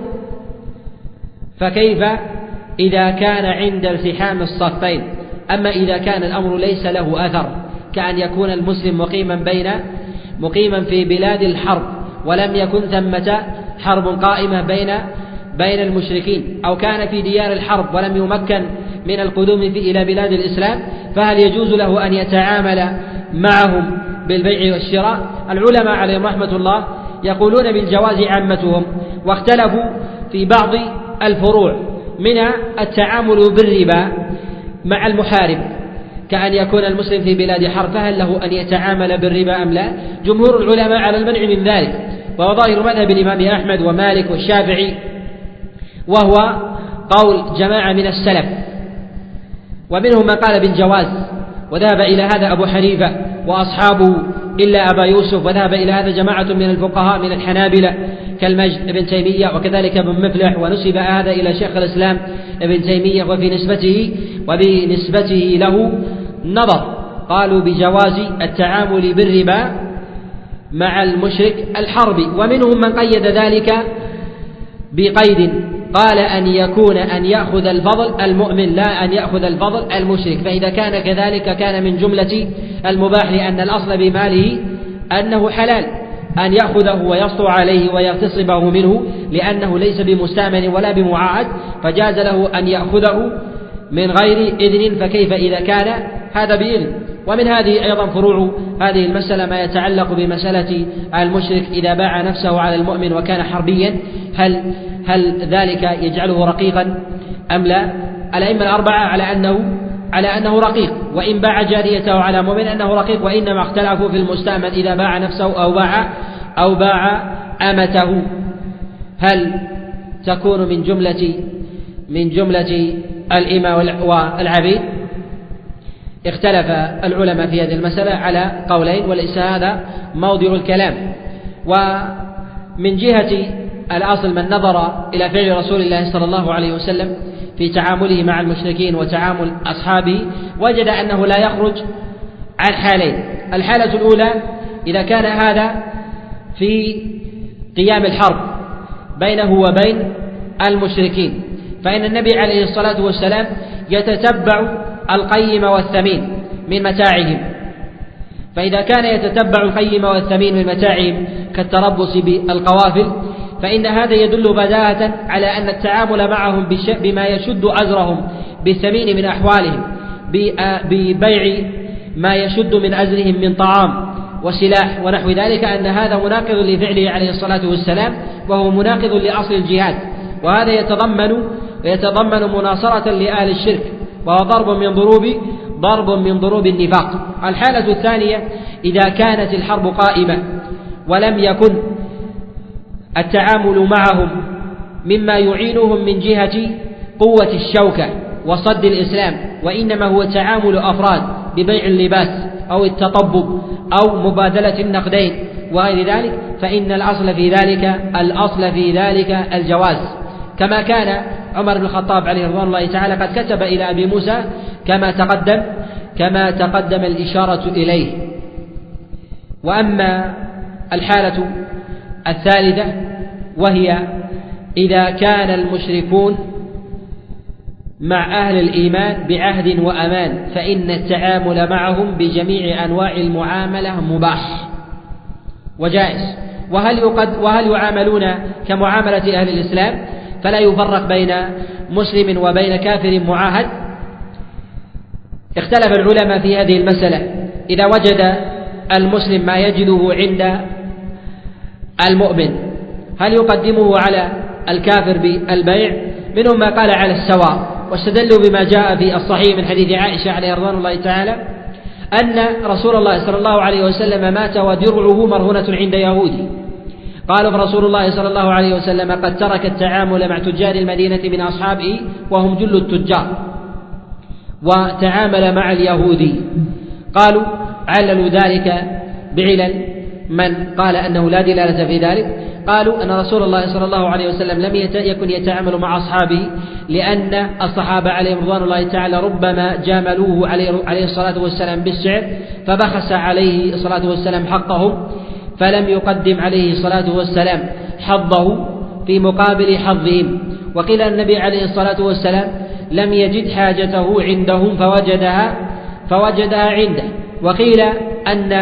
فكيف إذا كان عند التحام الصفين؟ أما إذا كان الأمر ليس له أثر، كأن يكون المسلم مقيما بين مقيما في بلاد الحرب ولم يكن ثمة حرب قائمة بين بين المشركين، أو كان في ديار الحرب ولم يمكن من القدوم إلى بلاد الإسلام، فهل يجوز له أن يتعامل معهم بالبيع والشراء؟ العلماء عليهم رحمة الله يقولون بالجواز عامتهم، واختلفوا في بعض الفروع، منها التعامل بالربا مع المحارب، كأن يكون المسلم في بلاد حرب فهل له أن يتعامل بالربا أم لا؟ جمهور العلماء على المنع من ذلك، وهو ظاهر مذهب الإمام أحمد ومالك والشافعي، وهو قول جماعة من السلف، ومنهم من قال بالجواز، وذهب إلى هذا أبو حنيفة وأصحابه إلا أبا يوسف، وذهب إلى هذا جماعة من الفقهاء من الحنابلة كالمجد بن تيمية وكذلك ابن مفلح، ونسب هذا إلى شيخ الإسلام ابن تيمية، وفي نسبته وبنسبته له نظر، قالوا بجواز التعامل بالربا مع المشرك الحربي. ومنهم من قيد ذلك بقيد قال أن يكون أن يأخذ الفضل المؤمن لا أن يأخذ الفضل المشرك، فإذا كان كذلك كان من جملة المباح، لأن الأصل بماله أنه حلال أن يأخذه ويسطو عليه ويغتصبه منه، لأنه ليس بمستأمن ولا بمعاهد، فجاز له أن يأخذه من غير إذن، فكيف إذا كان هذا بإذن. ومن هذه أيضا فروع هذه المسألة ما يتعلق بمسألة المشرك إذا باع نفسه على المؤمن وكان حربيا، هل هل ذلك يجعله رقيقا أم لا؟ الأئمة الأربعة على أنه على أنه رقيق، وإن باع جاريته على مؤمن أنه رقيق، وإنما اختلفوا في المستأمن إذا باع نفسه أو باع أو باع أمته، هل تكون من جملة من جملة الإمة والعبيد؟ اختلف العلماء في هذه المسألة على قولين، وليس هذا موضع الكلام. ومن جهة الأصل من نظر إلى فعل رسول الله صلى الله عليه وسلم في تعامله مع المشركين وتعامل أصحابه، وجد أنه لا يخرج عن حالين: الحالة الأولى إذا كان هذا في قيام الحرب بينه وبين المشركين، فإن النبي عليه الصلاة والسلام يتتبع القيم والثمين من متاعهم، فإذا كان يتتبع القيم والثمين من متاعهم كالتربص بالقوافل، فإن هذا يدل بداهة على أن التعامل معهم بما يشد أزرهم بالثمين من أحوالهم، ببيع ما يشد من أزرهم من طعام وسلاح ونحو ذلك، أن هذا مناقض لفعله عليه الصلاة والسلام، وهو مناقض لأصل الجهاد، وهذا يتضمن ويتضمن مناصرة لأهل الشرك، وهو ضرب من ضروب ضرب من ضروب النفاق. الحالة الثانية إذا كانت الحرب قائمة ولم يكن التعامل معهم مما يعينهم من جهة قوة الشوكة وصد الإسلام، وإنما هو تعامل أفراد ببيع اللباس أو التطبب أو مبادلة النقدين وغير ذلك، فإن الأصل في ذلك الأصل في ذلك الجواز، كما كان عمر بن الخطاب عليه رضوان الله تعالى قد كتب إلى أبي موسى كما تقدم كما تقدم الإشارة إليه. وأما الحالة الثالثة وهي إذا كان المشركون مع أهل الإيمان بعهد وأمان، فإن التعامل معهم بجميع أنواع المعاملة مباح وجائز، وهل يقد وهل يعاملون كمعاملة أهل الإسلام، فلا يفرق بين مسلم وبين كافر معاهد. اختلف العلماء في هذه المسألة، إذا وجد المسلم ما يجده عند المؤمن هل يقدمه على الكافر بالبيع؟ منهم ما قال على السواء، واستدلوا بما جاء في الصحيح من حديث عائشة عليه رضوان الله تعالى أن رسول الله صلى الله عليه وسلم مات ودرعه مرهونة عند يهودي، قالوا فرسول الله صلى الله عليه وسلم قد ترك التعامل مع تجار المدينة من أصحابه وهم جل التجار وتعامل مع اليهودي، قالوا عللوا ذلك بعلل من قال أنه لا دلالة في ذلك، قالوا أن رسول الله صلى الله عليه وسلم لم يكن يتعامل مع أصحابه، لأن الصحابة عليهم رضوان الله تعالى ربما جاملوه عليه الصلاة والسلام بالسعر، فبخس عليه الصلاة والسلام حقهم، فلم يقدم عليه الصلاة والسلام حظه في مقابل حظهم. وقيل النبي عليه الصلاة والسلام لم يجد حاجته عندهم فوجدها فوجدها عنده، وقيل أن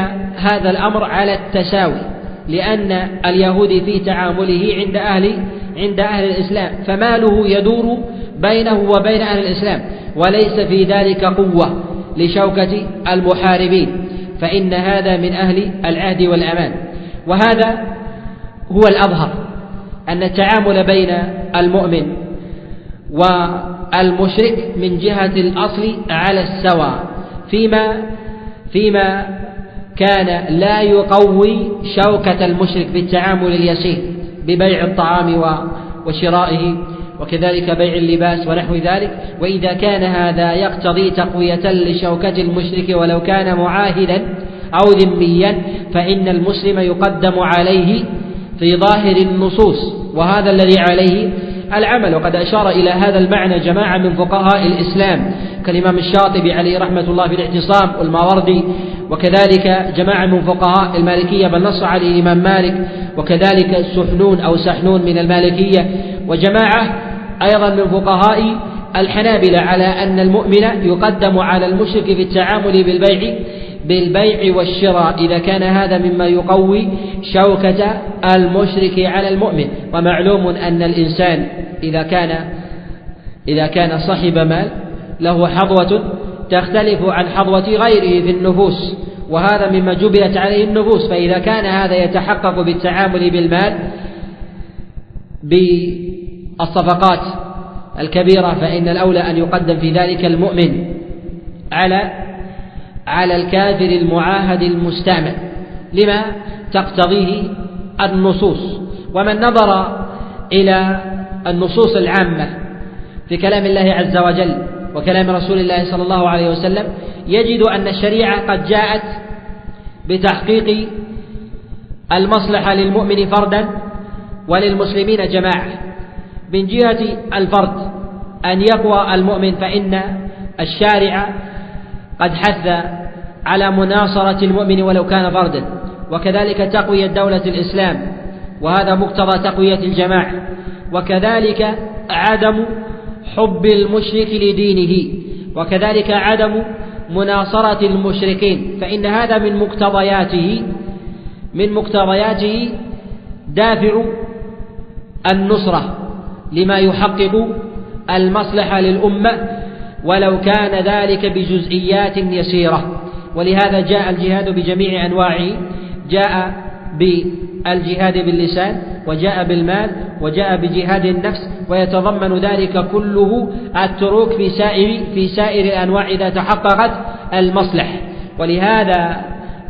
هذا الأمر على التساوي، لأن اليهودي في تعامله عند أهل عند أهل الإسلام، فماله يدور بينه وبين أهل الإسلام، وليس في ذلك قوة لشوكة المحاربين، فإن هذا من أهل العهد والأمان. وهذا هو الأظهر، أن التعامل بين المؤمن والمشرك من جهة الأصل على السواء، فيما فيما كان لا يقوي شوكة المشرك بالتعامل اليسير ببيع الطعام وشرائه وكذلك بيع اللباس ونحو ذلك، وإذا كان هذا يقتضي تقوية لشوكة المشرك ولو كان معاهدا أو ذميا فإن المسلم يقدم عليه في ظاهر النصوص، وهذا الذي عليه العمل. وقد أشار إلى هذا المعنى جماعة من فقهاء الإسلام كالإمام الشاطبي عليه رحمة الله في الاعتصام والماوردي، وكذلك جماعة من فقهاء المالكية بل نص عليه الإمام مالك، وكذلك السحنون أو سحنون من المالكية، وجماعة أيضا من فقهاء الحنابلة على أن المؤمن يقدم على المشرك في التعامل بالبيع بالبيع والشراء إذا كان هذا مما يقوي شوكة المشرك على المؤمن. ومعلوم أن الإنسان إذا كان إذا كان صاحب مال له حظوة تختلف عن حظوة غيره في النفوس، وهذا مما جبلت عليه النفوس، فإذا كان هذا يتحقق بالتعامل بالمال بالصفقات الكبيرة فإن الأولى أن يقدم في ذلك المؤمن على على الكافر المعاهد المستعمل لما تقتضيه النصوص. ومن نظر إلى النصوص العامة في كلام الله عز وجل وكلام رسول الله صلى الله عليه وسلم يجد أن الشريعة قد جاءت بتحقيق المصلحة للمؤمن فردا وللمسلمين جماعة. من جهة الفرد أن يقوى المؤمن فإن الشارع قد حث على مناصرة المؤمن ولو كان فردا، وكذلك تقوية دولة الإسلام وهذا مقتضى تقوية الجماعة، وكذلك عدم حب المشرك لدينه، وكذلك عدم مناصرة المشركين، فإن هذا من مقتضياته من مقتضياته دافع النصرة لما يحقق المصلحة للأمة ولو كان ذلك بجزئيات يسيرة. ولهذا جاء الجهاد بجميع أنواعه، جاء بالجهاد باللسان وجاء بالمال وجاء بجهاد النفس، ويتضمن ذلك كله التروك في سائر في سائر الأنواع إذا تحققت المصلحة. ولهذا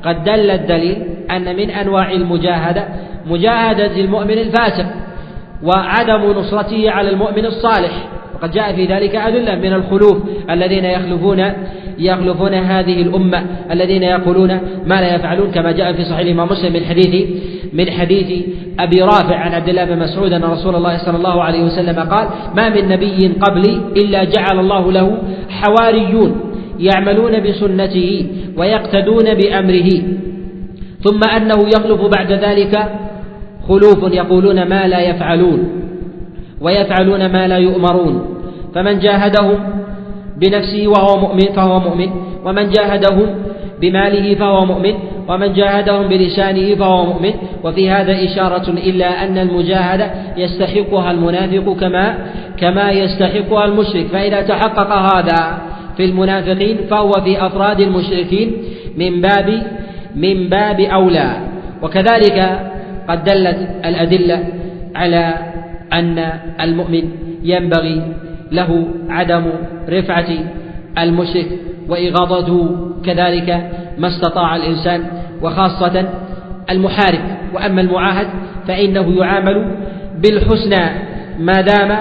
قد دل الدليل أن من أنواع المجاهدة مجاهدة المؤمن الفاسق وعدم نصرته على المؤمن الصالح، وقد جاء في ذلك أدلة من الخلوف الذين يخلفون يخلفون هذه الأمة الذين يقولون ما لا يفعلون، كما جاء في صحيح الإمام مسلم من حديث من حديث أبي رافع عن عبد الله بن مسعود أن رسول الله صلى الله عليه وسلم قال: ما من نبي قبلي إلا جعل الله له حواريون يعملون بسنته ويقتدون بأمره، ثم أنه يخلف بعد ذلك خلوف يقولون ما لا يفعلون ويفعلون ما لا يؤمرون. فمن جاهدهم بنفسه وهو مؤمن فهو مؤمن، ومن جاهدهم بماله فهو مؤمن، ومن جاهدهم بلسانه فهو مؤمن. وفي هذا إشارة إلا أن المجاهدة يستحقها المنافق كما كما يستحقها المشرك، فإذا تحقق هذا في المنافقين فهو في أفراد المشركين من باب من باب أولى. وكذلك قد دلت الأدلة على أن المؤمن ينبغي له عدم رفعة المشرك وإغاظته كذلك ما استطاع الإنسان، وخاصة المحارب. وأما المعاهد فإنه يعامل بالحسنى ما دام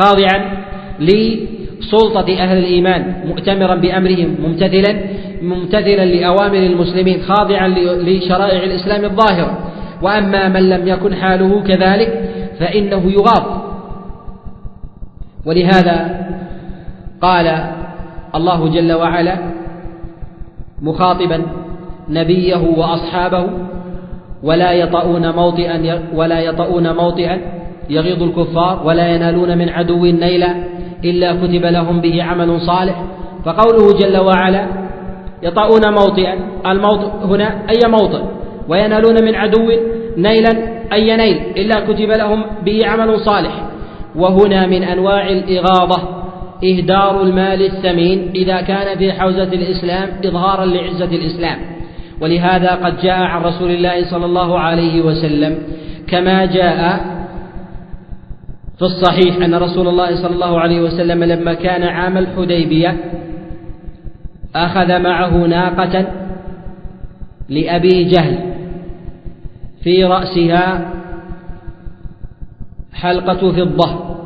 خاضعا لسلطة أهل الإيمان، مؤتمرا بأمرهم، ممتثلا ممتثلا لأوامر المسلمين، خاضعا لشرائع الإسلام الظاهرة. وأما من لم يكن حاله كذلك فإنه يغاظ. ولهذا قال الله جل وعلا مخاطبا نبيه وأصحابه: ولا يطؤون موطئا ولا يطؤون موطئا يغيظ الكفار ولا ينالون من عدو نيلا إلا كتب لهم به عمل صالح. فقوله جل وعلا يطؤون موطئا، الموطئ هنا أي موطئ، وينالون من عدو نيلا أي نيل إلا كتب لهم به عمل صالح. وهنا من أنواع الإغاظة إهدار المال الثمين إذا كان في حوزة الإسلام إظهارا لعزة الإسلام. ولهذا قد جاء عن رسول الله صلى الله عليه وسلم كما جاء في الصحيح أن رسول الله صلى الله عليه وسلم لما كان عام الحديبية أخذ معه ناقة لأبي جهل في رأسها حلقة فضة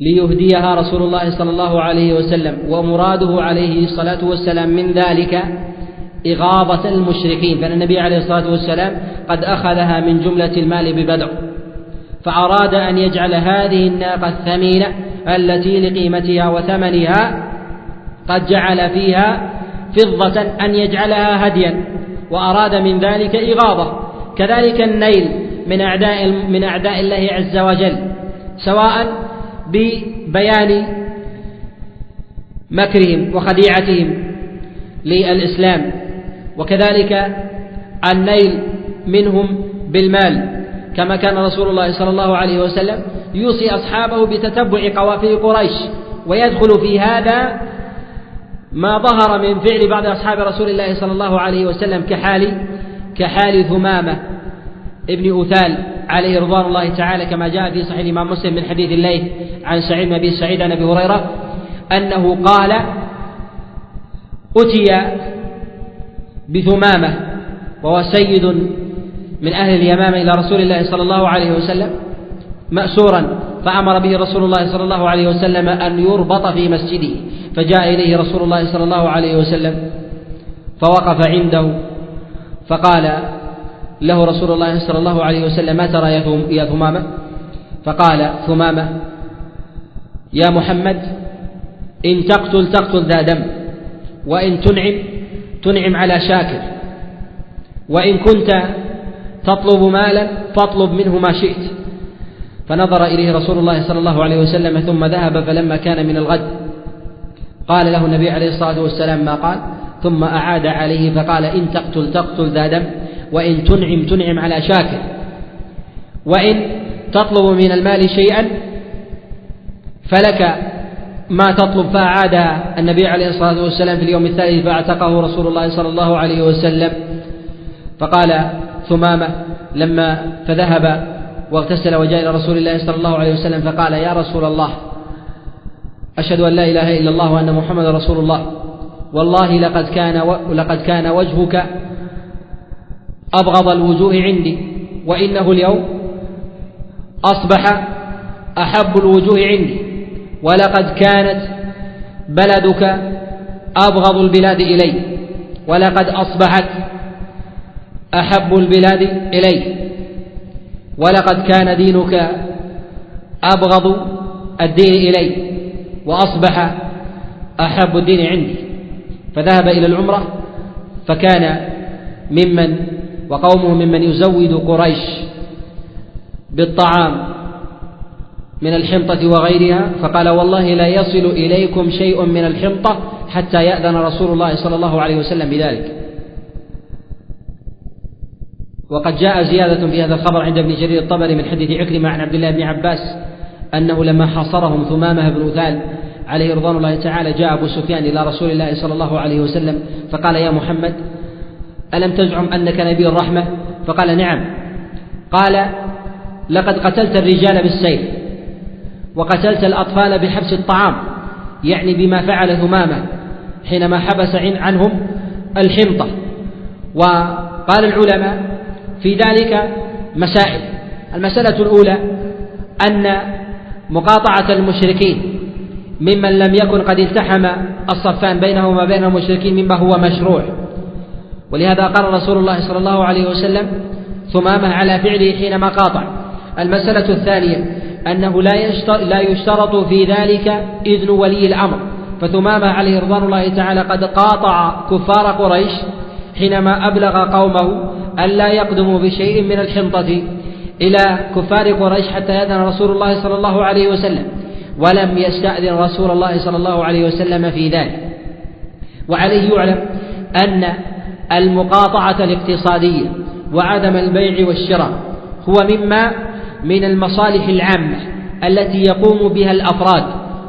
ليهديها رسول الله صلى الله عليه وسلم، ومراده عليه الصلاة والسلام من ذلك إغاظة المشركين، فإن النبي عليه الصلاة والسلام قد أخذها من جملة المال ببدر، فأراد أن يجعل هذه الناقة الثمينة التي لقيمتها وثمنها قد جعل فيها فضة أن يجعلها هديا، وأراد من ذلك إغاظة. كذلك النيل من أعداء من أعداء الله عز وجل، سواء ببيان مكرهم وخديعتهم للإسلام، وكذلك النيل منهم بالمال، كما كان رسول الله صلى الله عليه وسلم يوصي أصحابه بتتبع قوافل قريش، ويدخل في هذا ما ظهر من فعل بعض أصحاب رسول الله صلى الله عليه وسلم كحال كحال ثمامة ابن أثال عليه رضوان الله تعالى، كما جاء في صحيح الإمام مسلم من حديث الليث عن سعيد بن أبي سعيد عن أبي هريرة أنه قال: أتي بثمامة وهو سيد من أهل اليمامة إلى رسول الله صلى الله عليه وسلم مأسورا، فأمر به رسول الله صلى الله عليه وسلم أن يربط في مسجده، فجاء إليه رسول الله صلى الله عليه وسلم فوقف عنده، فقال له رسول الله صلى الله عليه وسلم: ما ترى يا ثمامة؟ فقال ثمامة: يا محمد، إن تقتل تقتل ذا دم، وإن تنعم تنعم على شاكر، وإن كنت تطلب مالا فاطلب منه ما شئت. فنظر إليه رسول الله صلى الله عليه وسلم ثم ذهب، فلما كان من الغد قال له النبي عليه الصلاة والسلام ما قال، ثم أعاد عليه فقال: إن تقتل تقتل ذا دم، وإن تنعم تنعم على شاكر، وإن تطلب من المال شيئا فلك ما تطلب. فأعاد النبي عليه الصلاة والسلام في اليوم الثالث، فاعتقه رسول الله صلى الله عليه وسلم. فقال ثمامة لما فذهب واغتسل وجاء إلى رسول الله صلى الله عليه وسلم فقال: يا رسول الله، أشهد أن لا إله إلا الله وأن محمد رسول الله، والله لقد كان لقد كان وجهك أبغض الوجوه عندي، وإنه اليوم أصبح أحب الوجوه عندي، ولقد كانت بلدك أبغض البلاد إلي، ولقد أصبحت أحب البلاد إلي، ولقد كان دينك أبغض الدين إلي، وأصبح أحب الدين عندي. فذهب إلى العمرة، فكان ممن وقومه ممن يزود قريش بالطعام من الحنطة وغيرها، فقال: والله لا يصل إليكم شيء من الحنطة حتى يأذن رسول الله صلى الله عليه وسلم بذلك. وقد جاء زيادة في هذا الخبر عند ابن جرير الطبري من حديث عكرمة عن عبد الله بن عباس أنه لما حاصرهم ثمامة بن أثال عليه رضوان الله تعالى، جاء أبو سفيان إلى رسول الله صلى الله عليه وسلم فقال: يا محمد، ألم تزعم أنك نبي الرحمة؟ فقال: نعم. قال: لقد قتلت الرجال بالسيف، وقتلت الأطفال بحبس الطعام، يعني بما فعل ثمامة حينما حبس عنهم الحنطة. وقال العلماء في ذلك مسائل: المسألة الأولى أن مقاطعة المشركين ممن لم يكن قد التحم الصفان بينهما وبين المشركين مما هو مشروع، ولهذا أقر رسول الله صلى الله عليه وسلم ثمامة على فعله حينما قاطع. المسألة الثانية أنه لا يشترط في ذلك إذن ولي الأمر، فثمامة عليه رضوان الله تعالى قد قاطع كفار قريش حينما أبلغ قومه ألا يقدموا بشيء من الحنطة إلى كفار قريش حتى يأذن رسول الله صلى الله عليه وسلم، ولم يستأذن رسول الله صلى الله عليه وسلم في ذلك. وعليه يعلم أن المقاطعة الاقتصادية وعدم البيع والشراء هو مما من المصالح العامة التي يقوم بها الأفراد،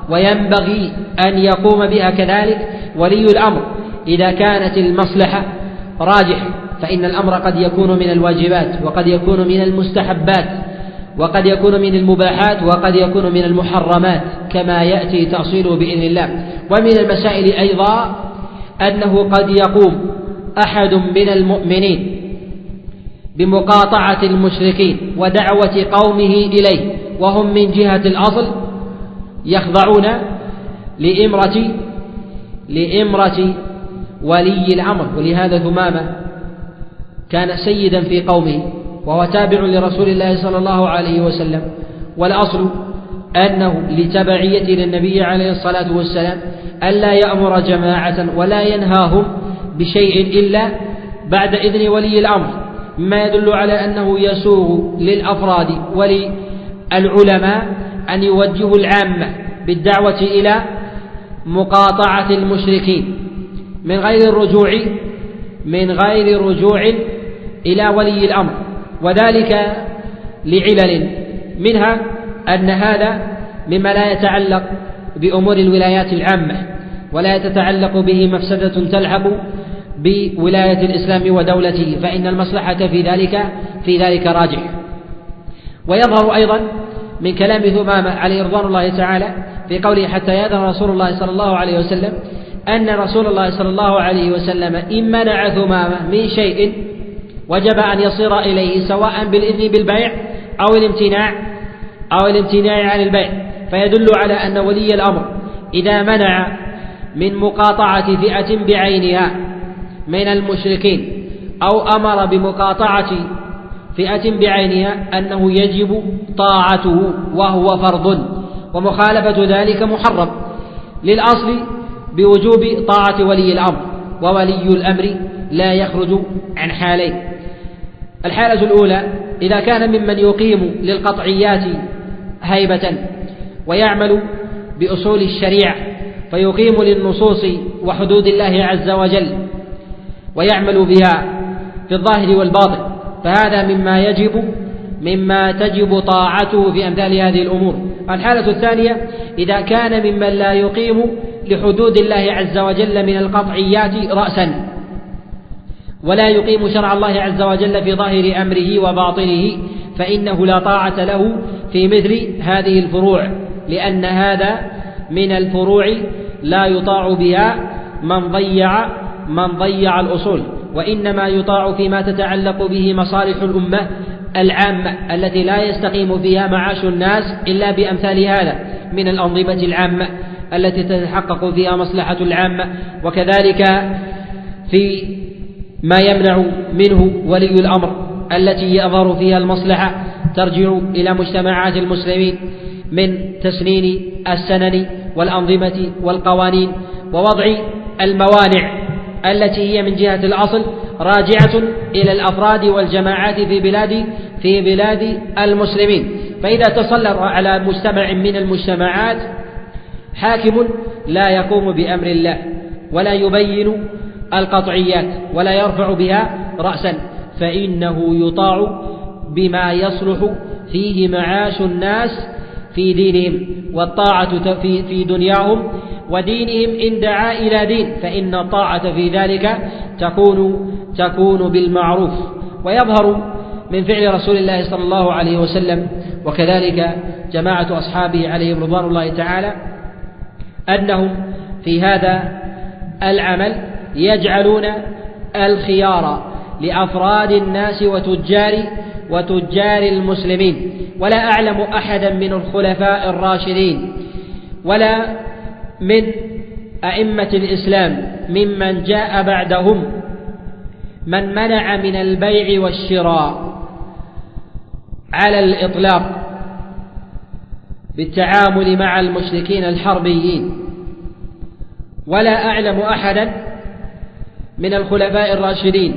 وينبغي أن يقوم بها كذلك ولي الأمر إذا كانت المصلحة راجحة فإن الأمر قد يكون من الواجبات وقد يكون من المستحبات وقد يكون من المباحات وقد يكون من المحرمات كما يأتي تأصيله بإذن الله. ومن المسائل أيضا أنه قد يقوم أحد من المؤمنين بمقاطعة المشركين ودعوة قومه إليه وهم من جهة الأصل يخضعون لإمرة لإمرة ولي الأمر. ولهذا ثمامة كان سيدا في قومه وهو تابع لرسول الله صلى الله عليه وسلم، والأصل أنه لتبعيته للنبي عليه الصلاة والسلام ألا يأمر جماعة ولا ينهاهم بشيء إلا بعد إذن ولي الأمر، مما يدل على أنه يسوغ للأفراد وللعلماء أن يوجهوا العامة بالدعوة إلى مقاطعة المشركين من غير الرجوع من غير رجوع إلى ولي الأمر، وذلك لعلل منها أن هذا مما لا يتعلق بأمور الولايات العامة ولا تتعلق به مفسدة تلحق بولاية الإسلام ودولته، فإن المصلحة في ذلك في ذلك راجح. ويظهر أيضا من كلام ثمامة عليه رضوان الله تعالى في قوله حتى يأذن رسول الله صلى الله عليه وسلم أن رسول الله صلى الله عليه وسلم إن منع ثمامة من شيء وجب أن يصير إليه سواء بالإذن بالبيع أو الامتناع أو الامتناع عن البيع، فيدل على أن ولي الأمر إذا منع من مقاطعة فئة بعينها من المشركين أو أمر بمقاطعة فئة بعينها أنه يجب طاعته وهو فرض، ومخالفة ذلك محرم للأصل بوجوب طاعة ولي الأمر، وولي الأمر لا يخرج عن حالين. الحالة الأولى إذا كان ممن يقيم للقطعيات هيبة ويعمل بأصول الشريعة فيقيم للنصوص وحدود الله عز وجل ويعمل بها في الظاهر والباطن، فهذا مما يجب مما تجب طاعته في أمثال هذه الأمور. الحالة الثانية إذا كان ممن لا يقيم لحدود الله عز وجل من القطعيات رأسا ولا يقيم شرع الله عز وجل في ظاهر أمره وباطنه، فإنه لا طاعة له في مثل هذه الفروع، لأن هذا من الفروع لا يطاع بها من ضيع من ضيع الأصول، وإنما يطاع فيما تتعلق به مصالح الأمة العامة التي لا يستقيم فيها معاش الناس إلا بأمثال هذا من الأنظمة العامة التي تتحقق فيها مصلحة العامة، وكذلك في ما يمنع منه ولي الأمر التي يظهر فيها المصلحة ترجع إلى مجتمعات المسلمين من تسنين السنن والأنظمة والقوانين ووضع الموانع التي هي من جهة الأصل راجعة إلى الأفراد والجماعات في بلاد في بلاد المسلمين. فإذا تسلط على مجتمع من المجتمعات حاكم لا يقوم بأمر الله ولا يبين القطعيات ولا يرفع بها رأسا، فإنه يطاع بما يصلح فيه معاش الناس في دينهم والطاعة في دنياهم ودينهم إن دعا إلى دين، فإن الطاعة في ذلك تكون تكون بالمعروف. ويظهر من فعل رسول الله صلى الله عليه وسلم وكذلك جماعة أصحابه عليهم رضوان الله تعالى أنهم في هذا العمل يجعلون الخيار لأفراد الناس وتجار وتجار المسلمين، ولا أعلم أحدا من الخلفاء الراشدين ولا من أئمة الإسلام ممن جاء بعدهم من منع من البيع والشراء على الإطلاق بالتعامل مع المشركين الحربيين، ولا أعلم أحدا من الخلفاء الراشدين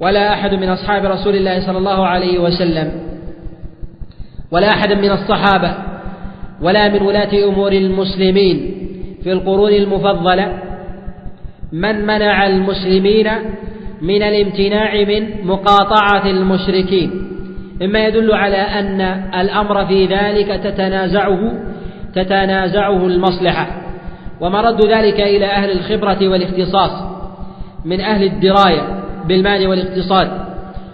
ولا أحد من أصحاب رسول الله صلى الله عليه وسلم ولا أحد من الصحابة ولا من ولاة أمور المسلمين في القرون المفضلة من منع المسلمين من الامتناع من مقاطعة المشركين، مما يدل على أن الأمر في ذلك تتنازعه تتنازعه المصلحة. ومرد ذلك إلى أهل الخبرة والاختصاص من أهل الدراية بالمال والاقتصاد.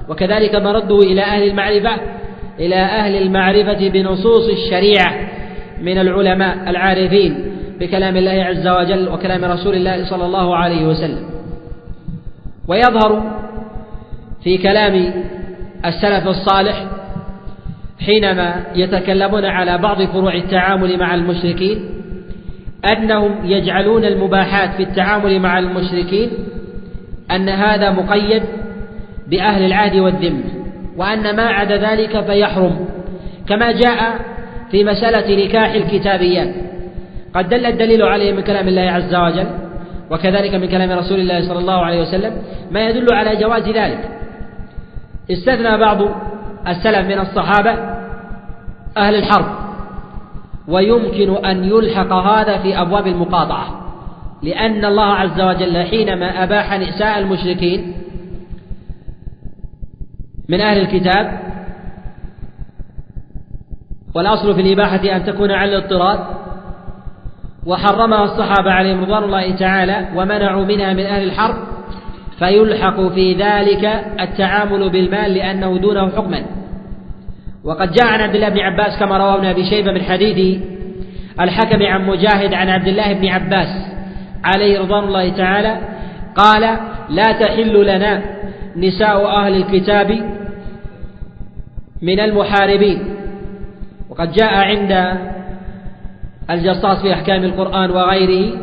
وكذلك مرده إلى أهل المعرفة إلى أهل المعرفة بنصوص الشريعة من العلماء العارفين بكلام الله عز وجل وكلام رسول الله صلى الله عليه وسلم. ويظهر في كلام السلف الصالح حينما يتكلمون على بعض فروع التعامل مع المشركين أنهم يجعلون المباحات في التعامل مع المشركين أن هذا مقيد بأهل العهد والذمة، وأن ما عدا ذلك فيحرم، كما جاء في مسألة نكاح الكتابيات قد دل الدليل عليه من كلام الله عز وجل وكذلك من كلام رسول الله صلى الله عليه وسلم ما يدل على جواز ذلك. استثنى بعض السلف من الصحابة أهل الحرب، ويمكن أن يلحق هذا في أبواب المقاطعة، لأن الله عز وجل حينما أباح نساء المشركين من أهل الكتاب، والأصل في الإباحة أن تكون على الاضطرار، وحرمها الصحابة عليهم رضوان الله تعالى ومنعوا منها من أهل الحرب، فيلحق في ذلك التعامل بالمال لأنه دونه حكما. وقد جاء عن عبد الله بن عباس كما رواه ابن أبي شيبة من حديث الحكم عن مجاهد عن عبد الله بن عباس عليه رضوان الله تعالى قال: لا تحل لنا نساء أهل الكتاب من المحاربين. وقد جاء عند الجصاص في أحكام القرآن وغيره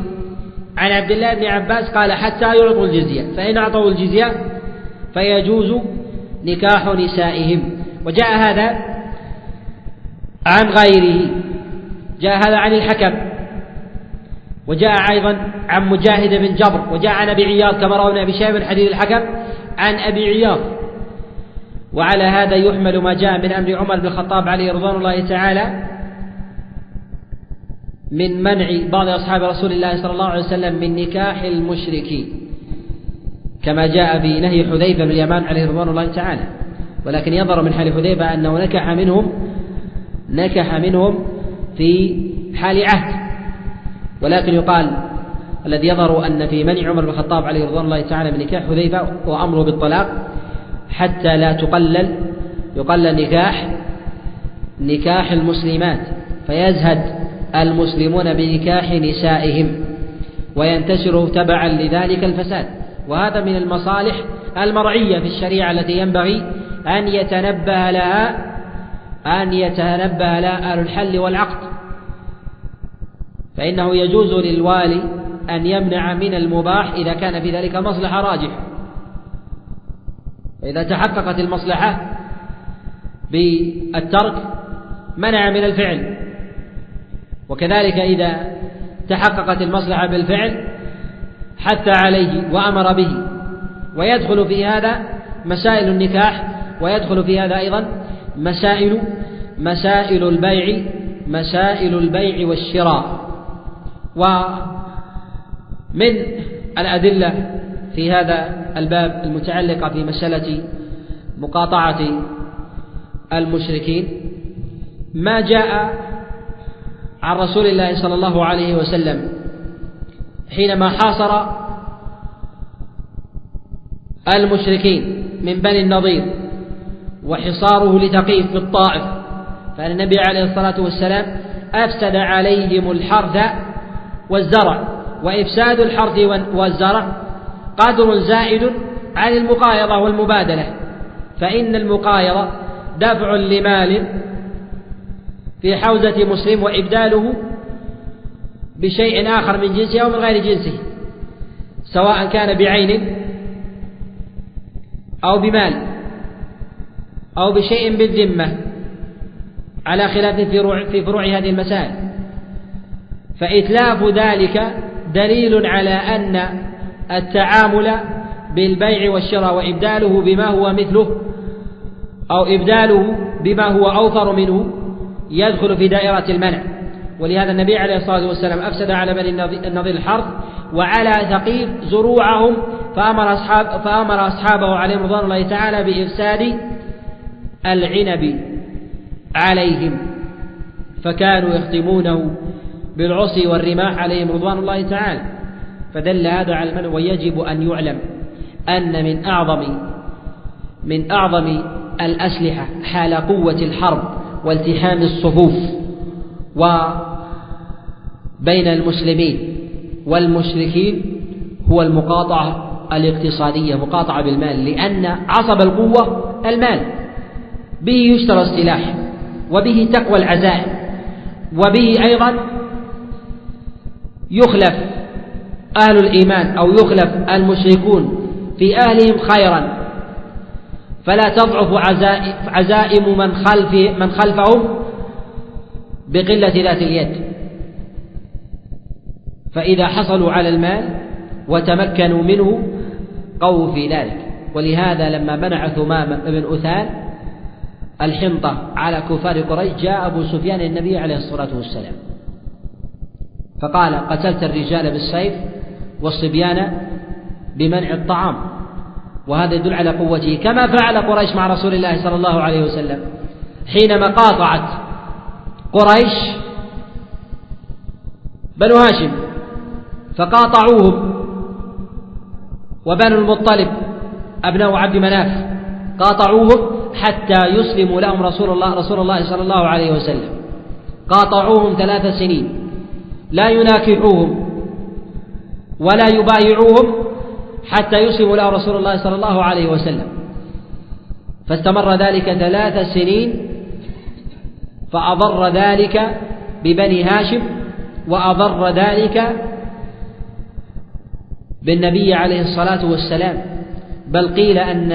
عن عبد الله بن عباس قال: حتى يعطوا الجزية، فإن أعطوا الجزية فيجوز نكاح نسائهم. وجاء هذا عن غيره، جاء هذا عن الحكم، وجاء أيضا عن مجاهد بن جبر، وجاء عن أبي عياض كما روى ابن أبي شيبة من حديث الحكم عن أبي عياض. وعلى هذا يحمل ما جاء من أمر عمر بن الخطاب عليه رضوان الله تعالى من منع بعض أصحاب رسول الله صلى الله عليه وسلم من نكاح المشركين، كما جاء في نهي حذيفة بن اليمان عليه رضوان الله تعالى. ولكن يظهر من حال حذيفة أنه نكح منهم نكح منهم في حال عهد، ولكن يقال الذي يظهر أن في منع عمر بن الخطاب عليه رضوان الله تعالى من نكاح حذيفة وأمره بالطلاق حتى لا تقلل يقلل نكاح نكاح المسلمات، فيزهد المسلمون بنكاح نسائهم وينتشر تبعا لذلك الفساد. وهذا من المصالح المرعية في الشريعة التي ينبغي أن يتنبه لها أن يتنبه لها أهل الحل والعقد، فإنه يجوز للوالي أن يمنع من المباح إذا كان في ذلك مصلحة راجحة، فإذا تحققت المصلحة بالترك منع من الفعل، وكذلك إذا تحققت المصلحة بالفعل حث عليه وأمر به. ويدخل في هذا مسائل النكاح، ويدخل في هذا أيضا مسائل مسائل البيع مسائل البيع والشراء. ومن الأدلة في هذا الباب المتعلقة في مسألة مقاطعة المشركين ما جاء عن رسول الله صلى الله عليه وسلم حينما حاصر المشركين من بني النضير وحصاره لتقيف في الطائف، فإن النبي عليه الصلاة والسلام أفسد عليهم الحرث والزرع، وإفساد الحرث والزرع قدر زائد عن المقايضة والمبادلة، فإن المقايضة دفع لمال في حوزة مسلم وإبداله بشيء آخر من جنسه أو من غير جنسه، سواء كان بعين أو بمال أو بشيء بالذمة، على خلاف في فروع هذه المسائل. فإتلاف ذلك دليل على أن التعامل بالبيع والشراء وإبداله بما هو مثله أو إبداله بما هو أوفر منه يدخل في دائرة المنع. ولهذا النبي عليه الصلاة والسلام أفسد على بني النضير الحرث وعلى ثقيف زروعهم، فأمر, أصحاب فأمر أصحابه عليهم رضوان الله تعالى بإفساد العنب عليهم، فكانوا يختمونه بالعصي والرماح عليهم رضوان الله تعالى، فدل هذا على المنع. ويجب أن يعلم أن من أعظم من أعظم الأسلحة حال قوة الحرب والتحام الصفوف وبين المسلمين والمشركين هو المقاطعة الاقتصادية، مقاطعة بالمال، لأن عصب القوة المال، به يشترى السلاح، وبه تقوى العزائم، وبه أيضا يخلف أهل الإيمان أو يخلف المشركون في أهلهم خيرا، فلا تضعف عزائم من خلف من خلفهم بقلة ذات اليد. فإذا حصلوا على المال وتمكنوا منه قووا في ذلك. ولهذا لما منع ثمامة بن أثال الحنطة على كفار قريش جاء أبو سفيان النبي عليه الصلاة والسلام فقال: قتلت الرجال بالسيف والصبيان بمنع الطعام. وهذا يدل على قوته، كما فعل قريش مع رسول الله صلى الله عليه وسلم حينما قاطعت قريش بنو هاشم فقاطعوهم، وبنو المطلب أبناء عبد مناف قاطعوهم حتى يسلموا لهم رسول الله رسول الله صلى الله عليه وسلم. قاطعوهم ثلاث سنين لا يناكحوهم ولا يبايعوهم حتى يسلموا لهم رسول الله صلى الله عليه وسلم، فاستمر ذلك ثلاث سنين، فأضر ذلك ببني هاشم وأضر ذلك بالنبي عليه الصلاة والسلام، بل قيل أن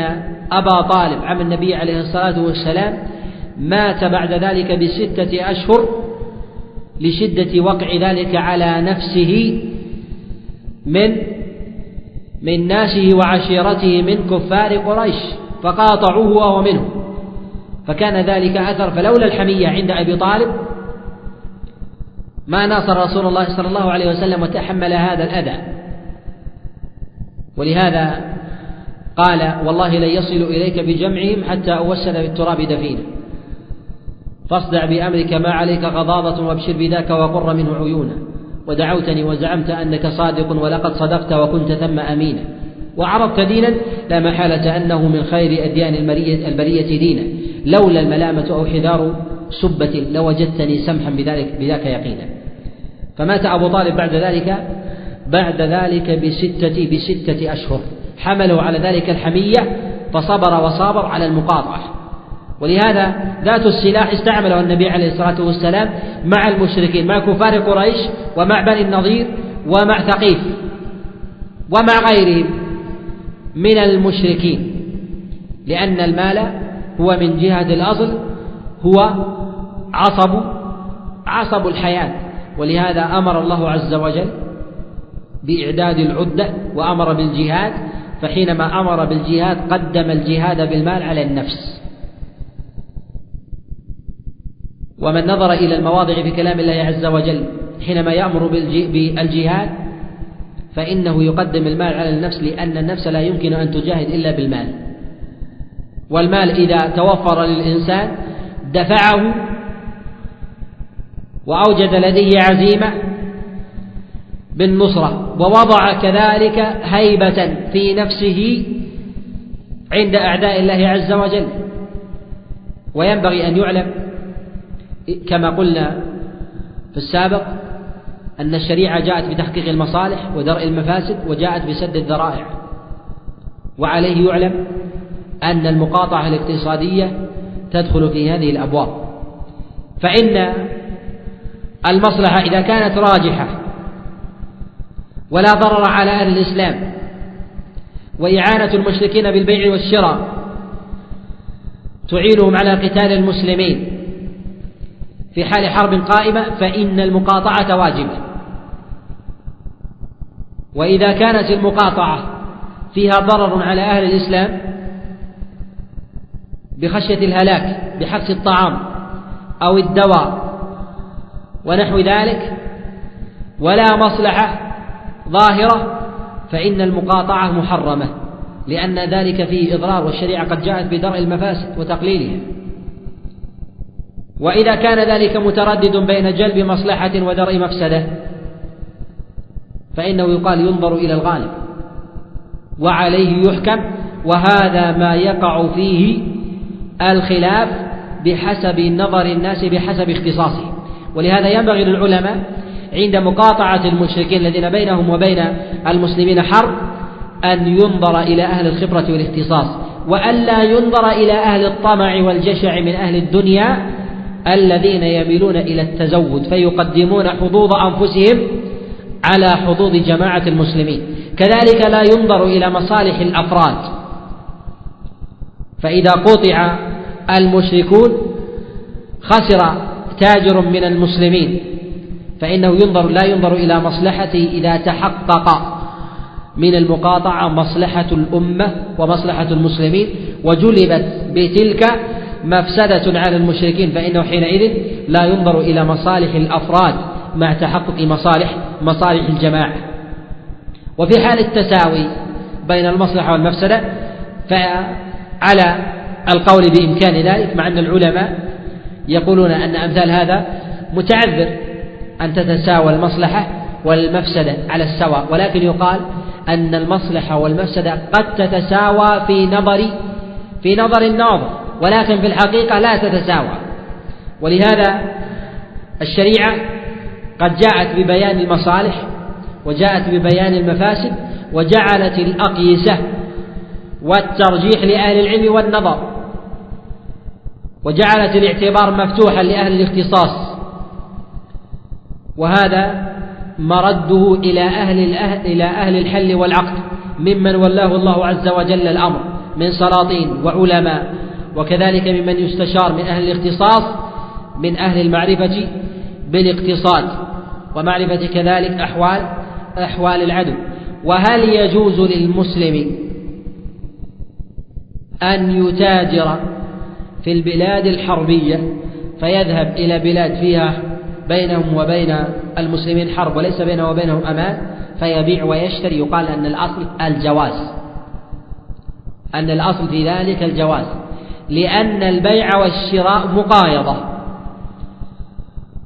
أبا طالب عم النبي عليه الصلاة والسلام مات بعد ذلك بستة أشهر لشدة وقع ذلك على نفسه من من ناسه وعشيرته من كفار قريش، فقاطعوه وهو منهم، فكان ذلك أثر. فلولا الحمية عند أبي طالب ما ناصر رسول الله صلى الله عليه وسلم وتحمل هذا الأذى. ولهذا قال: والله لن يصل إليك بجمعهم حتى أوسل بالتراب دفينا، فاصدع بأمرك ما عليك غضاضة، وابشر بذاك وقر منه عيونا، ودعوتني وزعمت أنك صادق، ولقد صدقت وكنت ثم أمينا، وعرفت دينا لا محالة أنه من خير أديان البرية دينا، لولا الملامة أو حذار سبة لوجدتني سمحا بذلك بذاك يقينا. فمات أبو طالب بعد ذلك بعد ذلك بستة بستة أشهر، حملوا على ذلك الحمية، فصبر وصابر على المقاطعة. ولهذا ذات السلاح استعمله النبي عليه الصلاة والسلام مع المشركين، مع كفار قريش ومع بني النضير ومع ثقيف ومع غيرهم من المشركين، لأن المال هو من جهة الأصل هو عصب عصب الحياة. ولهذا أمر الله عز وجل بإعداد العدة وأمر بالجهاد، فحينما أمر بالجهاد قدم الجهاد بالمال على النفس. ومن نظر إلى المواضع في كلام الله عز وجل حينما يأمر بالجهاد فإنه يقدم المال على النفس، لأن النفس لا يمكن أن تجاهد إلا بالمال، والمال إذا توفر للإنسان دفعه وأوجد لديه عزيمة بالنصرة، ووضع كذلك هيبة في نفسه عند أعداء الله عز وجل. وينبغي أن يعلم كما قلنا في السابق أن الشريعة جاءت بتحقيق المصالح ودرء المفاسد، وجاءت بسد الذرائع، وعليه يعلم أن المقاطعة الاقتصادية تدخل في هذه الأبواب. فإن المصلحة إذا كانت راجحة ولا ضرر على أهل الإسلام، وإعانة المشركين بالبيع والشراء تعينهم على قتال المسلمين في حال حرب قائمة، فإن المقاطعة واجبة. وإذا كانت المقاطعة فيها ضرر على أهل الإسلام بخشية الهلاك بحبس الطعام أو الدواء ونحو ذلك، ولا مصلحة ظاهرة، فإن المقاطعة محرمة، لأن ذلك فيه إضرار، والشريعة قد جاءت بدرء المفاسد وتقليلها. وإذا كان ذلك متردد بين جلب مصلحة ودرء مفسدة، فإنه يقال ينظر إلى الغالب، وعليه يحكم، وهذا ما يقع فيه الخلاف بحسب نظر الناس بحسب اختصاصه. ولهذا ينبغي للعلماء عند مقاطعة المشركين الذين بينهم وبين المسلمين حرب أن ينظر إلى أهل الخبرة والاختصاص، وألا ينظر إلى أهل الطمع والجشع من أهل الدنيا الذين يميلون إلى التزود فيقدمون حظوظ أنفسهم على حظوظ جماعة المسلمين. كذلك لا ينظر إلى مصالح الأفراد، فإذا قطع المشركون خسر تاجر من المسلمين فإنه ينظر لا ينظر إلى مصلحته إذا تحقق من المقاطعة مصلحة الأمة ومصلحة المسلمين وجلبت بتلك مفسدة على المشركين، فإنه حينئذ لا ينظر إلى مصالح الأفراد مع تحقق مصالح مصالح الجماعة. وفي حال التساوي بين المصلحة والمفسدة فعلى القول بإمكان ذلك، مع أن العلماء يقولون أن أمثال هذا متعذر أن تتساوى المصلحة والمفسدة على السواء، ولكن يقال أن المصلحة والمفسدة قد تتساوى في نظر في نظر الناظر، ولكن في الحقيقة لا تتساوى. ولهذا الشريعة قد جاءت ببيان المصالح وجاءت ببيان المفاسد، وجعلت الأقيسة والترجيح لأهل العلم والنظر، وجعلت الاعتبار مفتوحا لأهل الاختصاص، وهذا مرده إلى أهل, إلى أهل الحل والعقد ممن ولاه الله عز وجل الأمر من سلاطين وعلماء، وكذلك ممن يستشار من أهل الاختصاص من أهل المعرفة بالاقتصاد ومعرفة كذلك أحوال, أحوال العدو. وهل يجوز للمسلم أن يتاجر في البلاد الحربية فيذهب إلى بلاد فيها بينهم وبين المسلمين حرب وليس بينهم وبينهم أمان فيبيع ويشتري؟ يقال أن الأصل الجواز، أن الأصل في ذلك الجواز، لأن البيع والشراء مقايضة،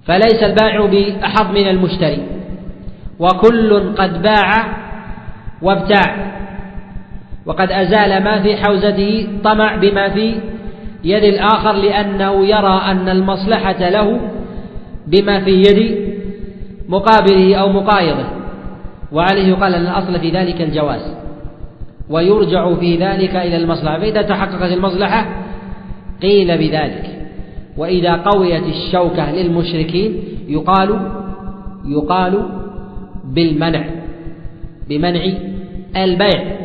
فليس البائع بأحظ من المشتري، وكل قد باع وابتاع، وقد أزال ما في حوزته طمع بما في يد الآخر، لأنه يرى أن المصلحة له بما في يد مقابله أو مقايضه، وعليه قال أن الأصل في ذلك الجواز، ويرجع في ذلك إلى المصلحة، فإذا تحققت المصلحة قيل بذلك، وإذا قويت الشوكة للمشركين يقال يقال بالمنع بمنع البيع.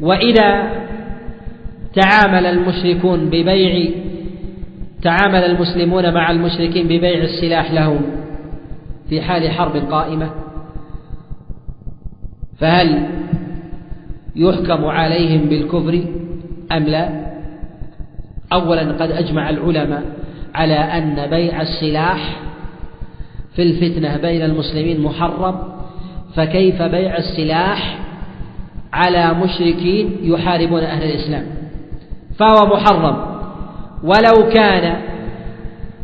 وإذا تعامل المشركون ببيع تعامل المسلمون مع المشركين ببيع السلاح لهم في حال حرب قائمة، فهل يحكم عليهم بالكفر أم لا؟ أولا قد أجمع العلماء على أن بيع السلاح في الفتنة بين المسلمين محرم، فكيف بيع السلاح على مشركين يحاربون أهل الإسلام؟ فهو محرم، ولو كان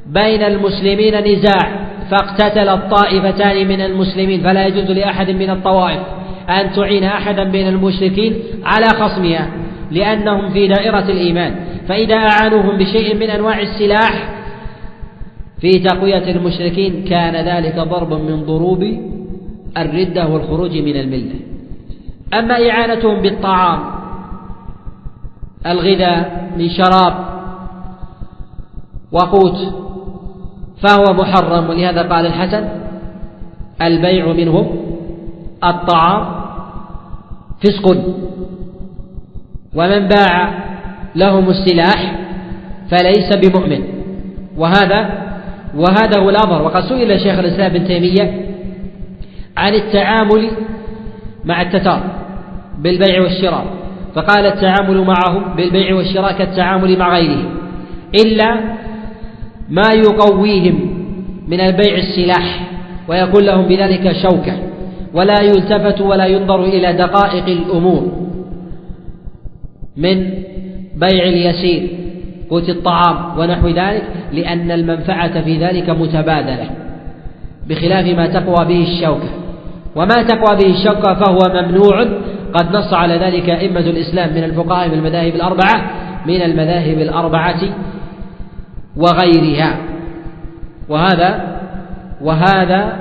بين المسلمين نزاع فاقتتل الطائفتان من المسلمين فلا يجوز لأحد من الطوائف أن تعين أحدا من المشركين على خصمها، لأنهم في دائرة الإيمان، فإذا أعانوهم بشيء من أنواع السلاح في تقوية المشركين كان ذلك ضرب من ضروب الردة والخروج من الملة. أما إعانتهم بالطعام الغذاء من شراب وقوت فهو محرم، ولهذا قال الحسن: البيع منهم الطعام فسق، ومن باع لهم السلاح فليس بمؤمن. وهذا وهذا هو الأمر. وقد سئل شيخ الإسلام ابن تيمية عن التعامل مع التتار بالبيع والشراء، فقال: التعامل معهم بالبيع والشراء كالتعامل مع غيرهم، إلا ما يقويهم من البيع السلاح ويقول لهم بذلك شوكة، ولا يلتفت ولا ينظر إلى دقائق الأمور من بيع اليسير قوت الطعام ونحو ذلك، لأن المنفعة في ذلك متبادلة، بخلاف ما تقوى به الشوكة، وما تقوى به الشوكة فهو ممنوع قد نص على ذلك أئمة الإسلام من الفقهاء من المذاهب الأربعة من المذاهب الأربعة وغيرها. وهذا وهذا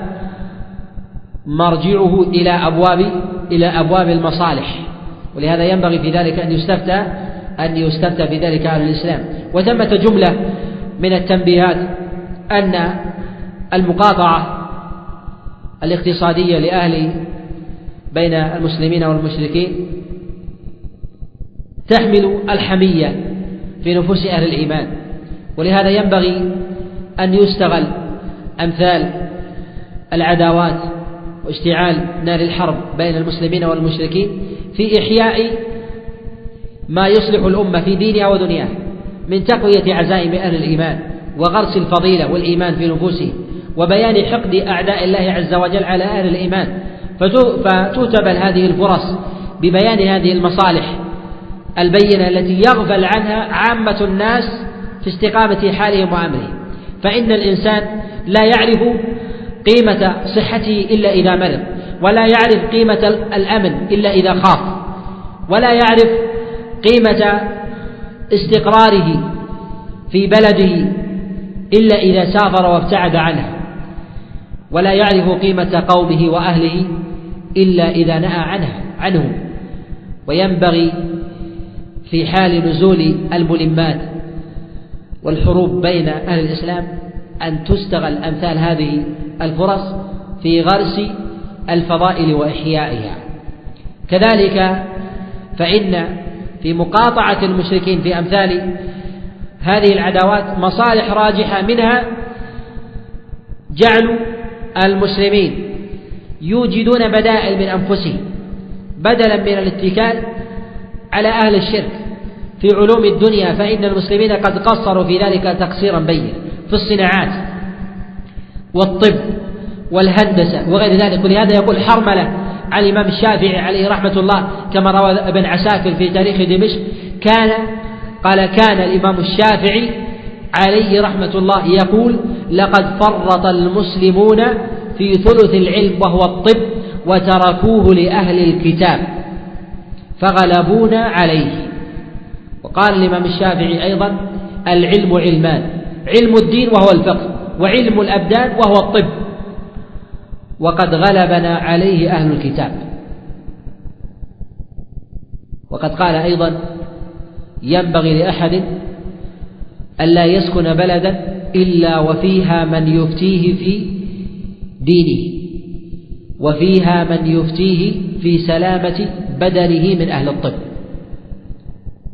مرجعه إلى أبواب إلى أبواب المصالح، ولهذا ينبغي في ذلك أن يستفتى أن يستفتى في ذلك أهل الإسلام. وثمة جملة من التنبيهات أن المقاطعة الاقتصادية لأهل بين المسلمين والمشركين تحمل الحمية في نفوس أهل الإيمان، ولهذا ينبغي أن يستغل أمثال العداوات واشتعال نار الحرب بين المسلمين والمشركين في إحياء ما يصلح الأمة في دينها ودنياها من تقوية عزائم أهل الإيمان وغرس الفضيلة والإيمان في نفوسهم وبيان حقد أعداء الله عز وجل على أهل الإيمان. فتُتبل هذه الفرص ببيان هذه المصالح البينة التي يغفل عنها عامة الناس في استقامة حالهم وأمرهم، فإن الإنسان لا يعرف قيمة صحته إلا إذا مرض، ولا يعرف قيمة الأمن إلا إذا خاف، ولا يعرف قيمة استقراره في بلده إلا إذا سافر وابتعد عنه، ولا يعرف قيمة قومه وأهله إلا إذا نهى عنه عنه. وينبغي في حال نزول الملمات والحروب بين أهل الإسلام أن تستغل أمثال هذه الفرص في غرس الفضائل وإحيائها. كذلك فإن في مقاطعة المشركين في أمثال هذه العداوات مصالح راجحة، منها جعل المسلمين يوجدون بدائل من أنفسهم بدلا من الاتكال على أهل الشرك في علوم الدنيا، فإن المسلمين قد قصروا في ذلك تقصيرا بينا في الصناعات والطب والهندسة وغير ذلك. ولهذا يقول حرملة عن الإمام الشافعي عليه رحمة الله كما روى ابن عساكر في تاريخ دمشق، كان قال كان الإمام الشافعي عليه رحمة الله يقول: لقد فرط المسلمون في ثلث العلم وهو الطب وتركوه لأهل الكتاب فغلبونا عليه. وقال الإمام الشافعي أيضا: العلم علمان، علم الدين وهو الفقه، وعلم الأبدان وهو الطب، وقد غلبنا عليه أهل الكتاب. وقد قال أيضا: ينبغي لأحد ألا يسكن بلدا إلا وفيها من يفتيه في دينه وفيها من يفتيه في سلامة بدنه من أهل الطب،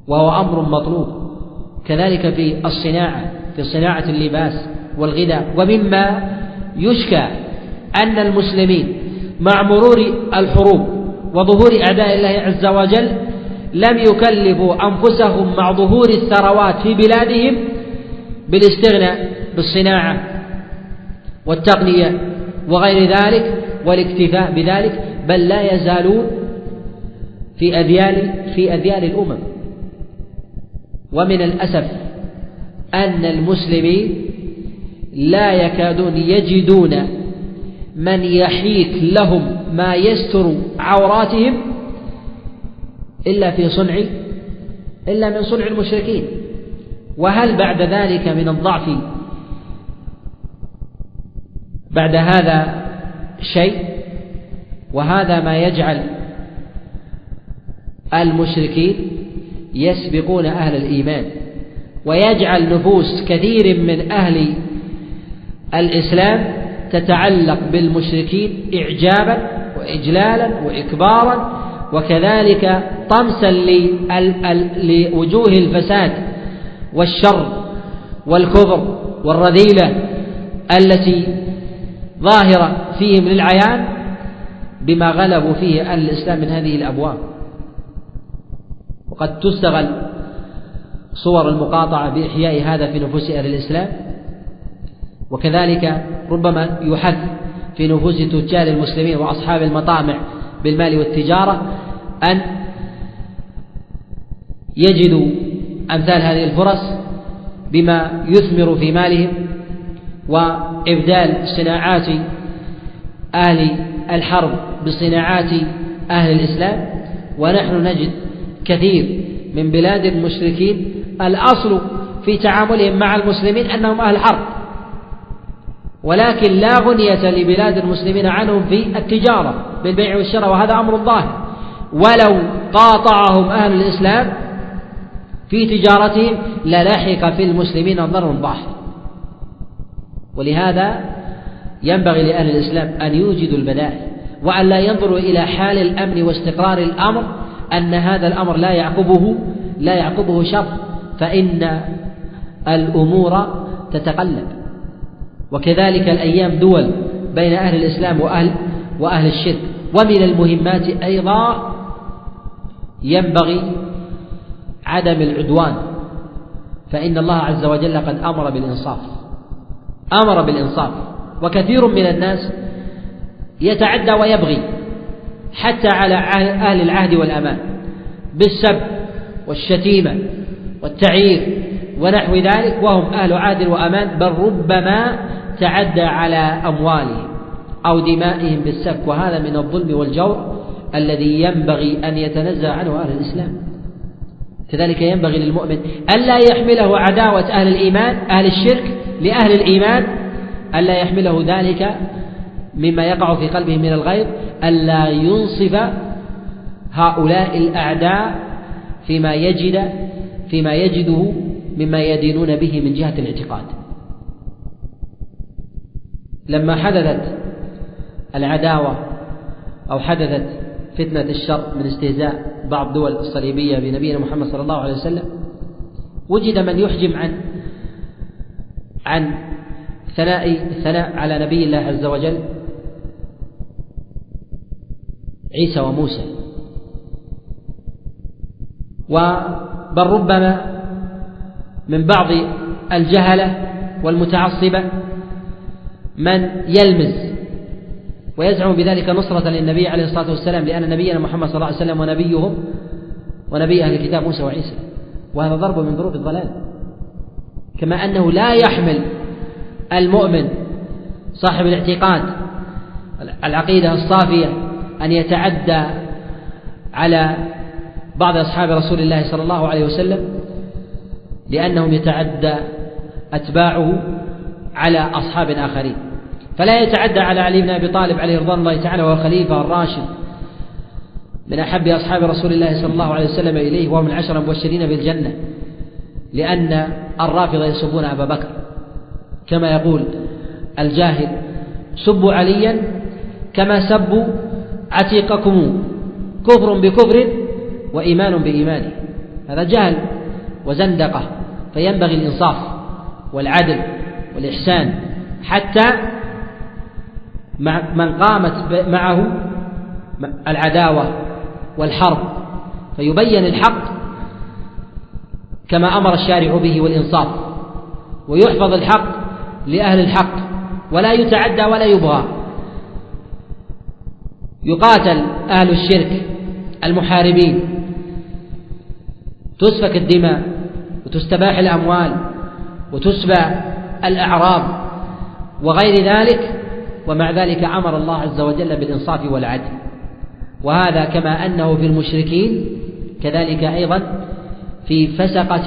وهو أمر مطلوب. كذلك في الصناعة في صناعة اللباس والغذاء. ومما يشكى أن المسلمين مع مرور الحروب وظهور أعداء الله عز وجل لم يكلفوا أنفسهم مع ظهور الثروات في بلادهم بالاستغناء بالصناعة والتقنية وغير ذلك والاكتفاء بذلك، بل لا يزالون في أذيال في أذيال الأمم. ومن الأسف أن المسلمين لا يكادون يجدون من يحيك لهم ما يستر عوراتهم إلا في صنع إلا من صنع المشركين. وهل بعد ذلك من الضعف بعد هذا شيء؟ وهذا ما يجعل المشركين يسبقون أهل الإيمان، ويجعل نفوس كثير من أهل الإسلام تتعلق بالمشركين إعجابا وإجلالا وإكبارا، وكذلك طمسا لوجوه الفساد والشر والكفر والرذيلة التي ظاهرة فيهم للعيان بما غلبوا فيه أهل الإسلام من هذه الأبواب. وقد تستغل صور المقاطعة بإحياء هذا في نفوس أهل الإسلام، وكذلك ربما يحث في نفوس تجار المسلمين وأصحاب المطامع بالمال والتجارة أن يجدوا أمثال هذه الفرص بما يثمر في مالهم، وإبدال صناعات أهل الحرب بصناعات أهل الإسلام، ونحن نجد كثير من بلاد المشركين الأصل في تعاملهم مع المسلمين أنهم أهل حرب، ولكن لا غنية لبلاد المسلمين عنهم في التجارة بالبيع والشراء، وهذا أمر ظاهر. ولو قاطعهم أهل الإسلام في تجارتهم للحق في المسلمين ضرر ظاهر. ولهذا ينبغي لأهل الإسلام أن يوجدوا البدائل، وأن لا ينظروا إلى حال الأمن واستقرار الأمر أن هذا الأمر لا يعقبه لا يعقبه شر، فإن الأمور تتقلب. وكذلك الأيام دول بين أهل الإسلام وأهل وأهل الشرك. ومن المهمات أيضا ينبغي عدم العدوان، فإن الله عز وجل قد أمر بالإنصاف أمر بالإنصاف وكثير من الناس يتعدى ويبغي حتى على أهل العهد والأمان بالسب والشتيمة والتعيير ونحو ذلك، وهم أهل عهد وأمان، بل ربما تعدى على أموالهم أو دمائهم بالسفك، وهذا من الظلم والجور الذي ينبغي أن يتنزه عنه أهل الإسلام. كذلك ينبغي للمؤمن ألا يحمله عداوة أهل الإيمان أهل الشرك لأهل الإيمان، ألا يحمله ذلك مما يقع في قلبه من الغيظ، ألا ينصف هؤلاء الأعداء فيما يجد فيما يجده مما يدينون به من جهة الاعتقاد. لما حدثت العداوة أو حدثت فتنة الشر من استهزاء بعض دول الصليبية بنبينا محمد صلى الله عليه وسلم، وجد من يحجم عن عن ثناء ثناء على نبي الله عز وجل عيسى وموسى، وبل ربما من بعض الجهلة والمتعصبة من يلمز ويزعم بذلك نصرة للنبي عليه الصلاة والسلام، لأن نبينا محمد صلى الله عليه وسلم ونبيهم ونبي أهل الكتاب موسى وعيسى، وهذا ضرب من ضروب الضلال. كما أنه لا يحمل المؤمن صاحب الاعتقاد العقيدة الصافية أن يتعدى على بعض أصحاب رسول الله صلى الله عليه وسلم، لأنهم يتعدى أتباعه على أصحاب آخرين، فلا يتعدى على علي بن أبي طالب عليه رضوان الله تعالى، وهو الخليفة الراشد من أحب أصحاب رسول الله صلى الله عليه وسلم إليه، وهو من عشر مبشرين بالجنة، لأن الرافضة يسبون أبا بكر، كما يقول الجاهل: سبوا عليا كما سبوا عتيقكم، كفر بكفر وإيمان بإيمان. هذا جهل وزندقة، فينبغي الإنصاف والعدل والإحسان حتى مع من قامت معه العداوة والحرب، فيبين الحق كما أمر الشارع به والإنصاف، ويحفظ الحق لأهل الحق، ولا يتعدى ولا يبغى. يقاتل أهل الشرك المحاربين، تسفك الدماء وتستباح الأموال وتسبى الأعراض وغير ذلك، ومع ذلك أمر الله عز وجل بالإنصاف والعدل. وهذا كما أنه في المشركين كذلك أيضا في فسقة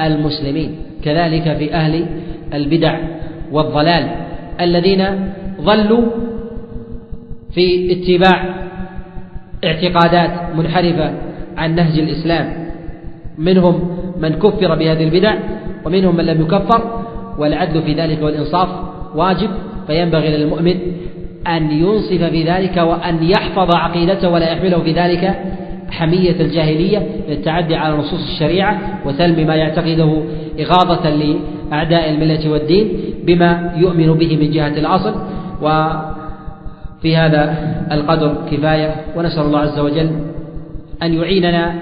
المسلمين، كذلك في أهل البدع والضلال الذين ظلوا في اتباع اعتقادات منحرفة عن نهج الإسلام، منهم من كفر بهذه البدع ومنهم من لم يكفر. والعدل في ذلك والإنصاف واجب، فينبغي للمؤمن أن ينصف في ذلك وأن يحفظ عقيدته ولا يحمله في ذلك حمية الجاهلية للتعدي على نصوص الشريعة وسلم ما يعتقده إغاظة لأعداء الملة والدين بما يؤمن به من جهة الأصل. وفي هذا القدر كفاية، ونسأل الله عز وجل أن يعيننا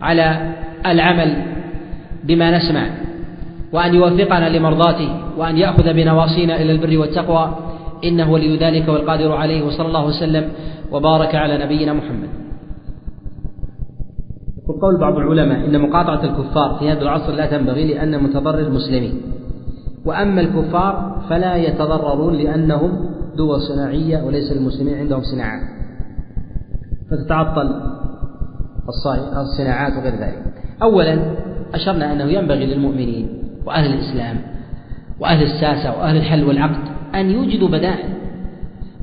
على العمل بما نسمع، وأن يوفقنا لمرضاته، وأن يأخذ بنواصينا إلى البر والتقوى، إنه ولي ذلك والقادر عليه، وصلى الله وسلم وبارك على نبينا محمد. يقول: قول بعض العلماء إن مقاطعة الكفار في هذا العصر لا تنبغي لأن متضرر المسلمين، وأما الكفار فلا يتضررون لأنهم دول صناعية وليس المسلمين عندهم صناعة، فتتعطل الصناعات وغير ذلك. أولا أشرنا أنه ينبغي للمؤمنين وأهل الإسلام وأهل الساسة وأهل الحل والعقد أن يوجدوا بدائل،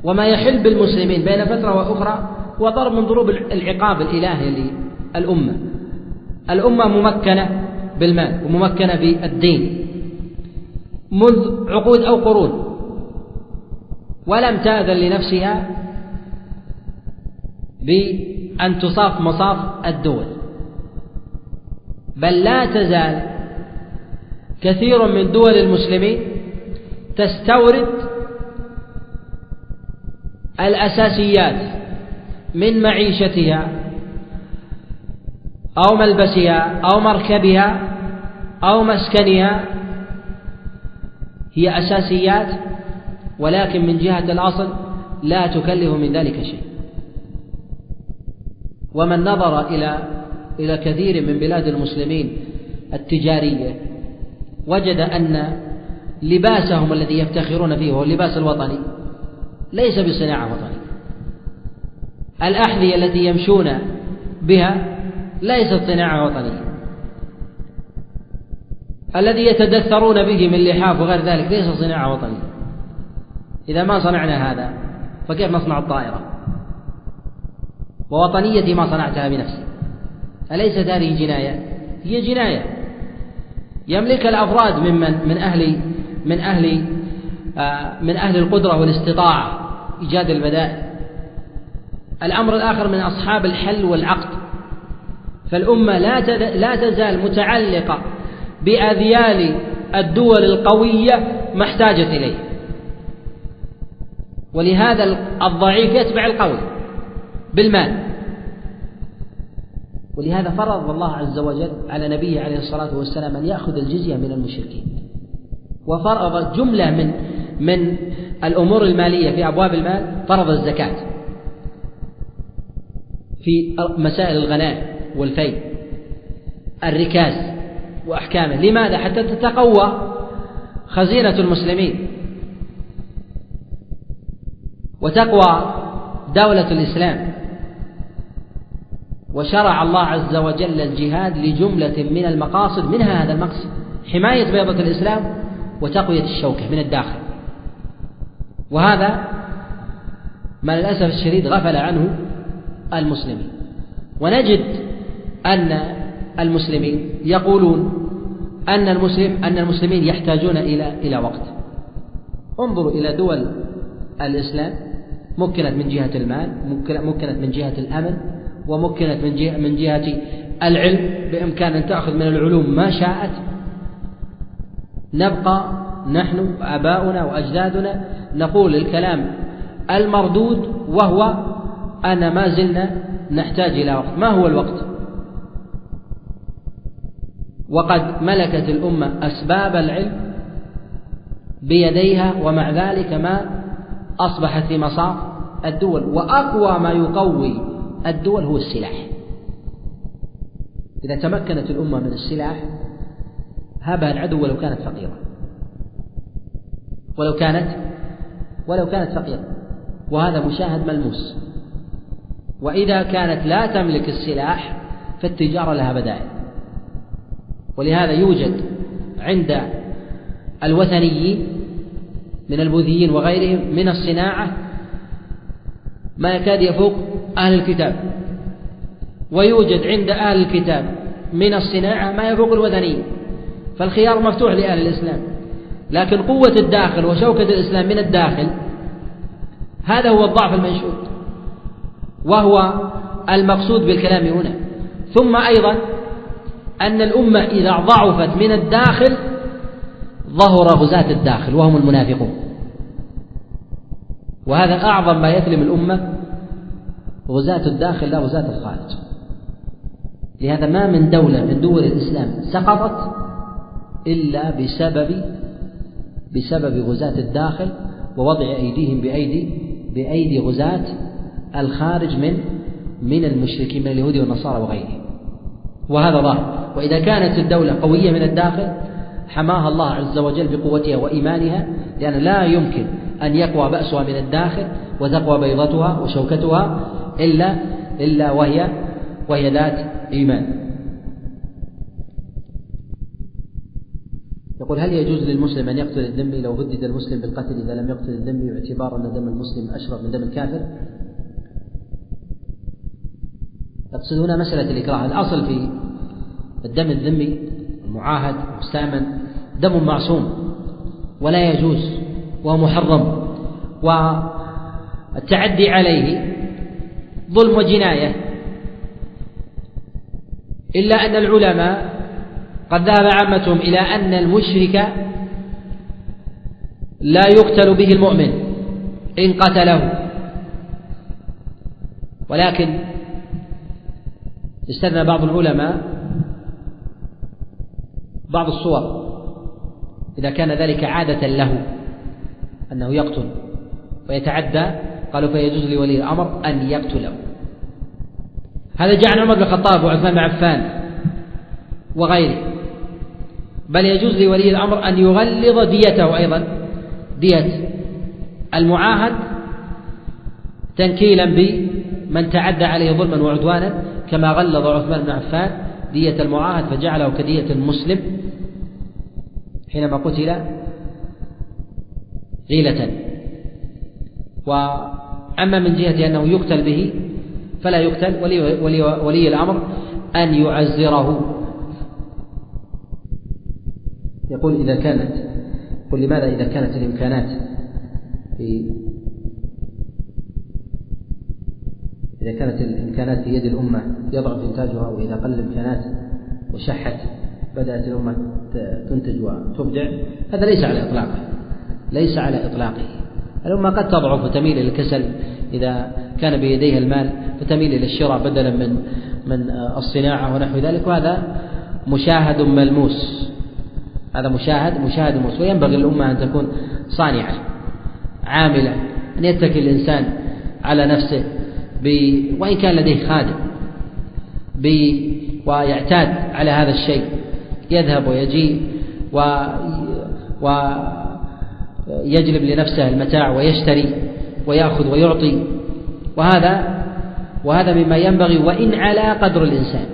وما يحل بالمسلمين بين فترة وأخرى هو ضرب من ضروب العقاب الإلهي للأمة. الأمة ممكنة بالمال وممكنة بالدين منذ عقود أو قرون، ولم تأذن لنفسها بأن تصاف مصاف الدول، بل لا تزال كثير من دول المسلمين تستورد الأساسيات من معيشتها أو ملبسها أو مركبها أو مسكنها، هي أساسيات ولكن من جهة الأصل لا تكلف من ذلك شيء. ومن نظر إلى إلى كثير من بلاد المسلمين التجارية وجد أن لباسهم الذي يفتخرون فيه هو اللباس الوطني ليس بصناعة وطنية، الأحذية التي يمشون بها ليست صناعة وطنية، الذي يتدثرون به من لحاف وغير ذلك ليس صناعة وطنية. إذا ما صنعنا هذا فكيف نصنع الطائرة ووطنيتي ما صنعتها بنفسي؟ أليس هذه جناية؟ هي جناية يملك الأفراد ممن من أهل من أهل آه من أهل القدرة والاستطاعة إيجاد البدائل. الأمر الآخر من أصحاب الحل والعقد، فالأمة لا لا تزال متعلقة بأذيال الدول القوية محتاجة إليه، ولهذا الضعيف يتبع القوي بالمال. ولهذا فرض الله عز وجل على نبيه عليه الصلاة والسلام أن يأخذ الجزية من المشركين، وفرض جملة من من الأمور المالية في أبواب المال، فرض الزكاة في مسائل الغنائم والفيء، الركاز وأحكامه. لماذا؟ حتى تتقوى خزينة المسلمين وتقوى دولة الإسلام. وشرع الله عز وجل الجهاد لجملة من المقاصد، منها هذا المقصد حماية بيضة الإسلام وتقوية الشوكة من الداخل، وهذا ما للأسف الشديد غفل عنه المسلمين. ونجد أن المسلمين يقولون أن المسلم أن المسلمين يحتاجون إلى إلى وقت. انظروا إلى دول الإسلام مكنت من جهة المال، مكنت من جهة الأمن، ومكنت من جهة من جهة العلم، بإمكان أن تأخذ من العلوم ما شاءت. نبقى نحن آباؤنا وأجدادنا نقول الكلام المردود، وهو أن ما زلنا نحتاج إلى وقت. ما هو الوقت؟ وقد ملكت الأمة أسباب العلم بيديها، ومع ذلك ما أصبحت في مصاف الدول. وأقوى ما يقوي الدول هو السلاح. إذا تمكنت الأمة من السلاح هابها العدو ولو كانت فقيرة، ولو كانت ولو كانت فقيرة، وهذا مشاهد ملموس. وإذا كانت لا تملك السلاح فالتجارة لها بدائل. ولهذا يوجد عند الوثنيين من البوذيين وغيرهم من الصناعة ما يكاد يفوق أهل الكتاب، ويوجد عند أهل الكتاب من الصناعة ما يفوق الوثنيين، فالخيار مفتوح لأهل الإسلام. لكن قوة الداخل وشوكة الإسلام من الداخل هذا هو الضعف المنشود، وهو المقصود بالكلام هنا. ثم أيضا أن الأمة إذا ضعفت من الداخل ظهر غزاة الداخل وهم المنافقون، وهذا أعظم ما يثلم الأمة، غزاة الداخل لا غزاة الخارج. لهذا ما من دولة من دول الإسلام سقطت إلا بسبب بسبب غزاة الداخل ووضع أيديهم بأيدي بأيدي غزاة الخارج من من المشركين من اليهود والنصارى وغيرهم، وهذا ظاهر. وإذا كانت الدولة قوية من الداخل حماها الله عز وجل بقوتها وإيمانها، لأن لا يمكن أن يقوى بأسها من الداخل وتقوى بيضتها وشوكتها إلا إلا وهي وهي ذات إيمان. يقول: هل يجوز للمسلم أن يقتل الذمي لو هدد المسلم بالقتل إذا لم يقتل الذمي باعتبار أن دم المسلم أشرب من دم الكافر؟ تقصد هنا مسألة الإكراه. الأصل في الدم الذمي المعاهد المستأمن دم معصوم ولا يجوز ومحرم، والتعدي عليه ظلم وجناية، إلا أن العلماء قد ذهب عامتهم إلى أن المشرك لا يقتل به المؤمن إن قتله، ولكن استثنى بعض العلماء بعض الصور إذا كان ذلك عادة له أنه يقتل ويتعدى، قالوا فيجوز لولي الأمر أن يقتله. هذا جاء عن عمر بن الخطاب وعثمان بن عفان وغيره، بل يجوز لولي الأمر أن يغلظ ديته أيضا، دية المعاهد، تنكيلا بمن تعدى عليه ظلما وعدوانا، كما غلظ عثمان بن عفان دية المعاهد فجعله كدية المسلم حينما قتل غيلة. وأما من جهة أنه يقتل به فلا يقتل، ولي, ولي, ولي الأمر أن يعزره. يقول: إذا كانت قل لماذا إذا كانت الإمكانات في إذا كانت الإمكانات في يد الأمة يضعف إنتاجها، وإذا قل الإمكانات وشحت بدأت الأمة تنتج وتبدع؟ هذا ليس على إطلاقه، ليس على إطلاقه. الأمة قد تضعف وتميل إلى الكسل إذا كان بيديها المال، فتميل إلى الشراء بدلا من من الصناعة ونحو ذلك، وهذا مشاهد ملموس، هذا مشاهد مشاهد ملموس. وينبغي للأمة أن تكون صانعة عاملة، أن يتكل الإنسان على نفسه ب... وإن كان لديه خادم ب... ويعتاد على هذا الشيء، يذهب ويجيء و... ويجلب لنفسه المتاع ويشتري ويأخذ ويعطي، وهذا وهذا مما ينبغي وإن على قدر الإنسان،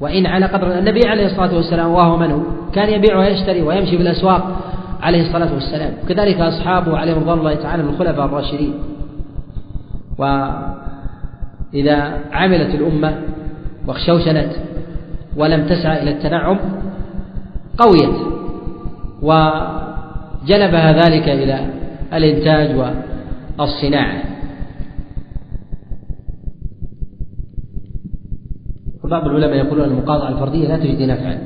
وإن على قدر. النبي عليه الصلاة والسلام وهو من هو كان يبيع ويشتري ويمشي بالأسواق عليه الصلاة والسلام، كذلك أصحابه عليهم رضوان الله تعالى من الخلفاء الراشدين. وإذا عملت الأمة واخشوشنت ولم تسعى إلى التنعم قويت، وجلبها ذلك إلى الإنتاج والصناعة. بعض العلماء يقولون المقاطعة الفردية لا تجدي نفعا،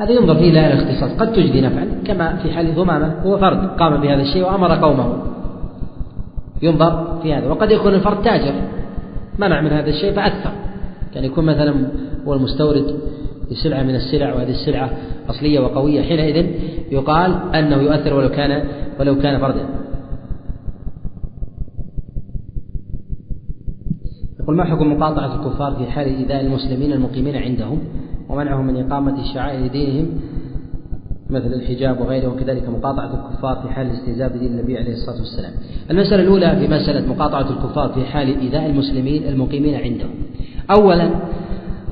هذا ينظر فيه لا الاختصاص، قد تجدي نفعا كما في حال ذمامة، هو فرد قام بهذا الشيء وأمر قومه، ينظر في هذا. وقد يكون الفرد تاجر منع من هذا الشيء فأثر، كان يكون مثلا هو المستورد لسلعة من السلع، وهذه السلعة أصلية وقوية، حينئذ يقال أنه يؤثر ولو كان ولو كان فردا. يقول: ما حكم مقاطعة الكفار في حال إيذاء المسلمين المقيمين عندهم ومنعهم من إقامة شعائر دينهم مثل الحجاب وغيره، وكذلك مقاطعة الكفار في حال الاستهزاء بدين النبي عليه الصلاة والسلام؟ المسألة الأولى في مسألة مقاطعة الكفار في حال إيذاء المسلمين المقيمين عندهم، أولا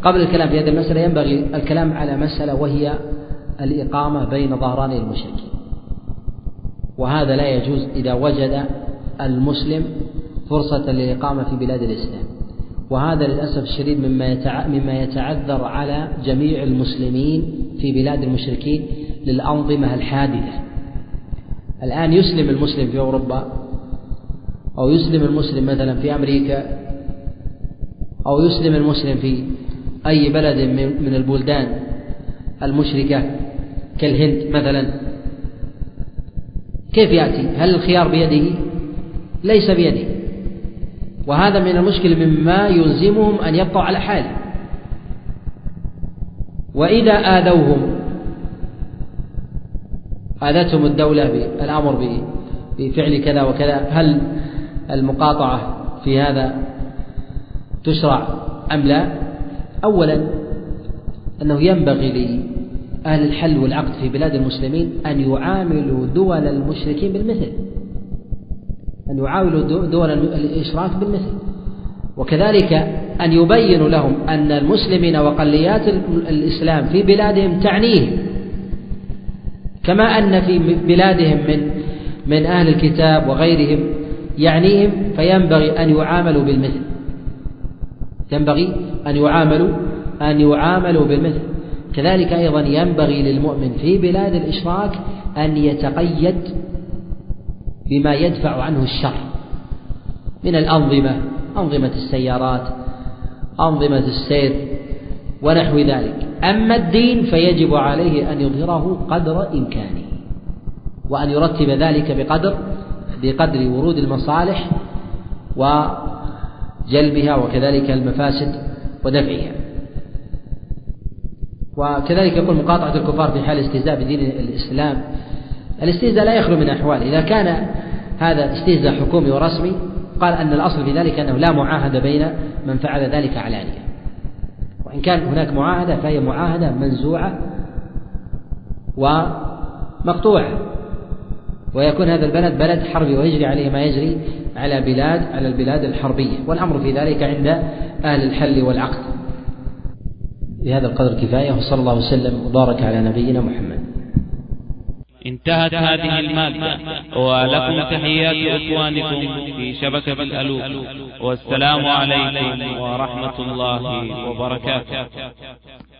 قبل الكلام في هذه المسألة ينبغي الكلام على مسألة وهي الإقامة بين ظهراني المشركين، وهذا لا يجوز إذا وجد المسلم فرصة للإقامة في بلاد الإسلام، وهذا للأسف الشديد مما يتعذر على جميع المسلمين في بلاد المشركين للأنظمة الحادثة. الآن يسلم المسلم في أوروبا، أو يسلم المسلم مثلا في أمريكا، أو يسلم المسلم في أي بلد من البلدان المشركة كالهند مثلا، كيف يأتي؟ هل الخيار بيده؟ ليس بيده. وهذا من المشكل مما يلزمهم أن يبقوا على حاله، وإذا آذوهم آذتهم الدولة بالأمر بفعل كذا وكذا، هل المقاطعة في هذا تشرع أم لا؟ أولا أنه ينبغي لأهل الحل والعقد في بلاد المسلمين أن يعاملوا دول المشركين بالمثل، أن يعاولوا دول الإشراك بالمثل، وكذلك أن يبين لهم أن المسلمين وقليات الإسلام في بلادهم تعنيه، كما أن في بلادهم من من أهل الكتاب وغيرهم يعنيهم، فينبغي أن يعاملوا بالمثل، ينبغي أن يعاملوا أن يعاملوا بالمثل. كذلك أيضا ينبغي للمؤمن في بلاد الإشراك أن يتقيد بما يدفع عنه الشر من الأنظمة، أنظمة السيارات، أنظمة السير ونحو ذلك. أما الدين فيجب عليه أن يظهره قدر إمكانه، وأن يرتب ذلك بقدر بقدر ورود المصالح وجلبها، وكذلك المفاسد ودفعها. وكذلك يقول مقاطعة الكفار في حال استهزاء بدين الإسلام، الاستهزاء لا يخلو من أحوال. إذا كان هذا استهزاء حكومي ورسمي، قال أن الأصل في ذلك أنه لا معاهدة بين من فعل ذلك علانية، وإن كان هناك معاهدة فهي معاهدة منزوعة ومقطوعة، ويكون هذا البلد بلد حربي ويجري عليه ما يجري على بلاد على البلاد الحربية، والأمر في ذلك عند أهل الحل والعقد. بهذا القدر كفاية، وصلى الله وسلم وبارك على نبينا محمد. انتهت هذه المادة، ولكم تحيات إخوانكم في شبكة الألوف، والسلام عليكم ورحمة الله وبركاته.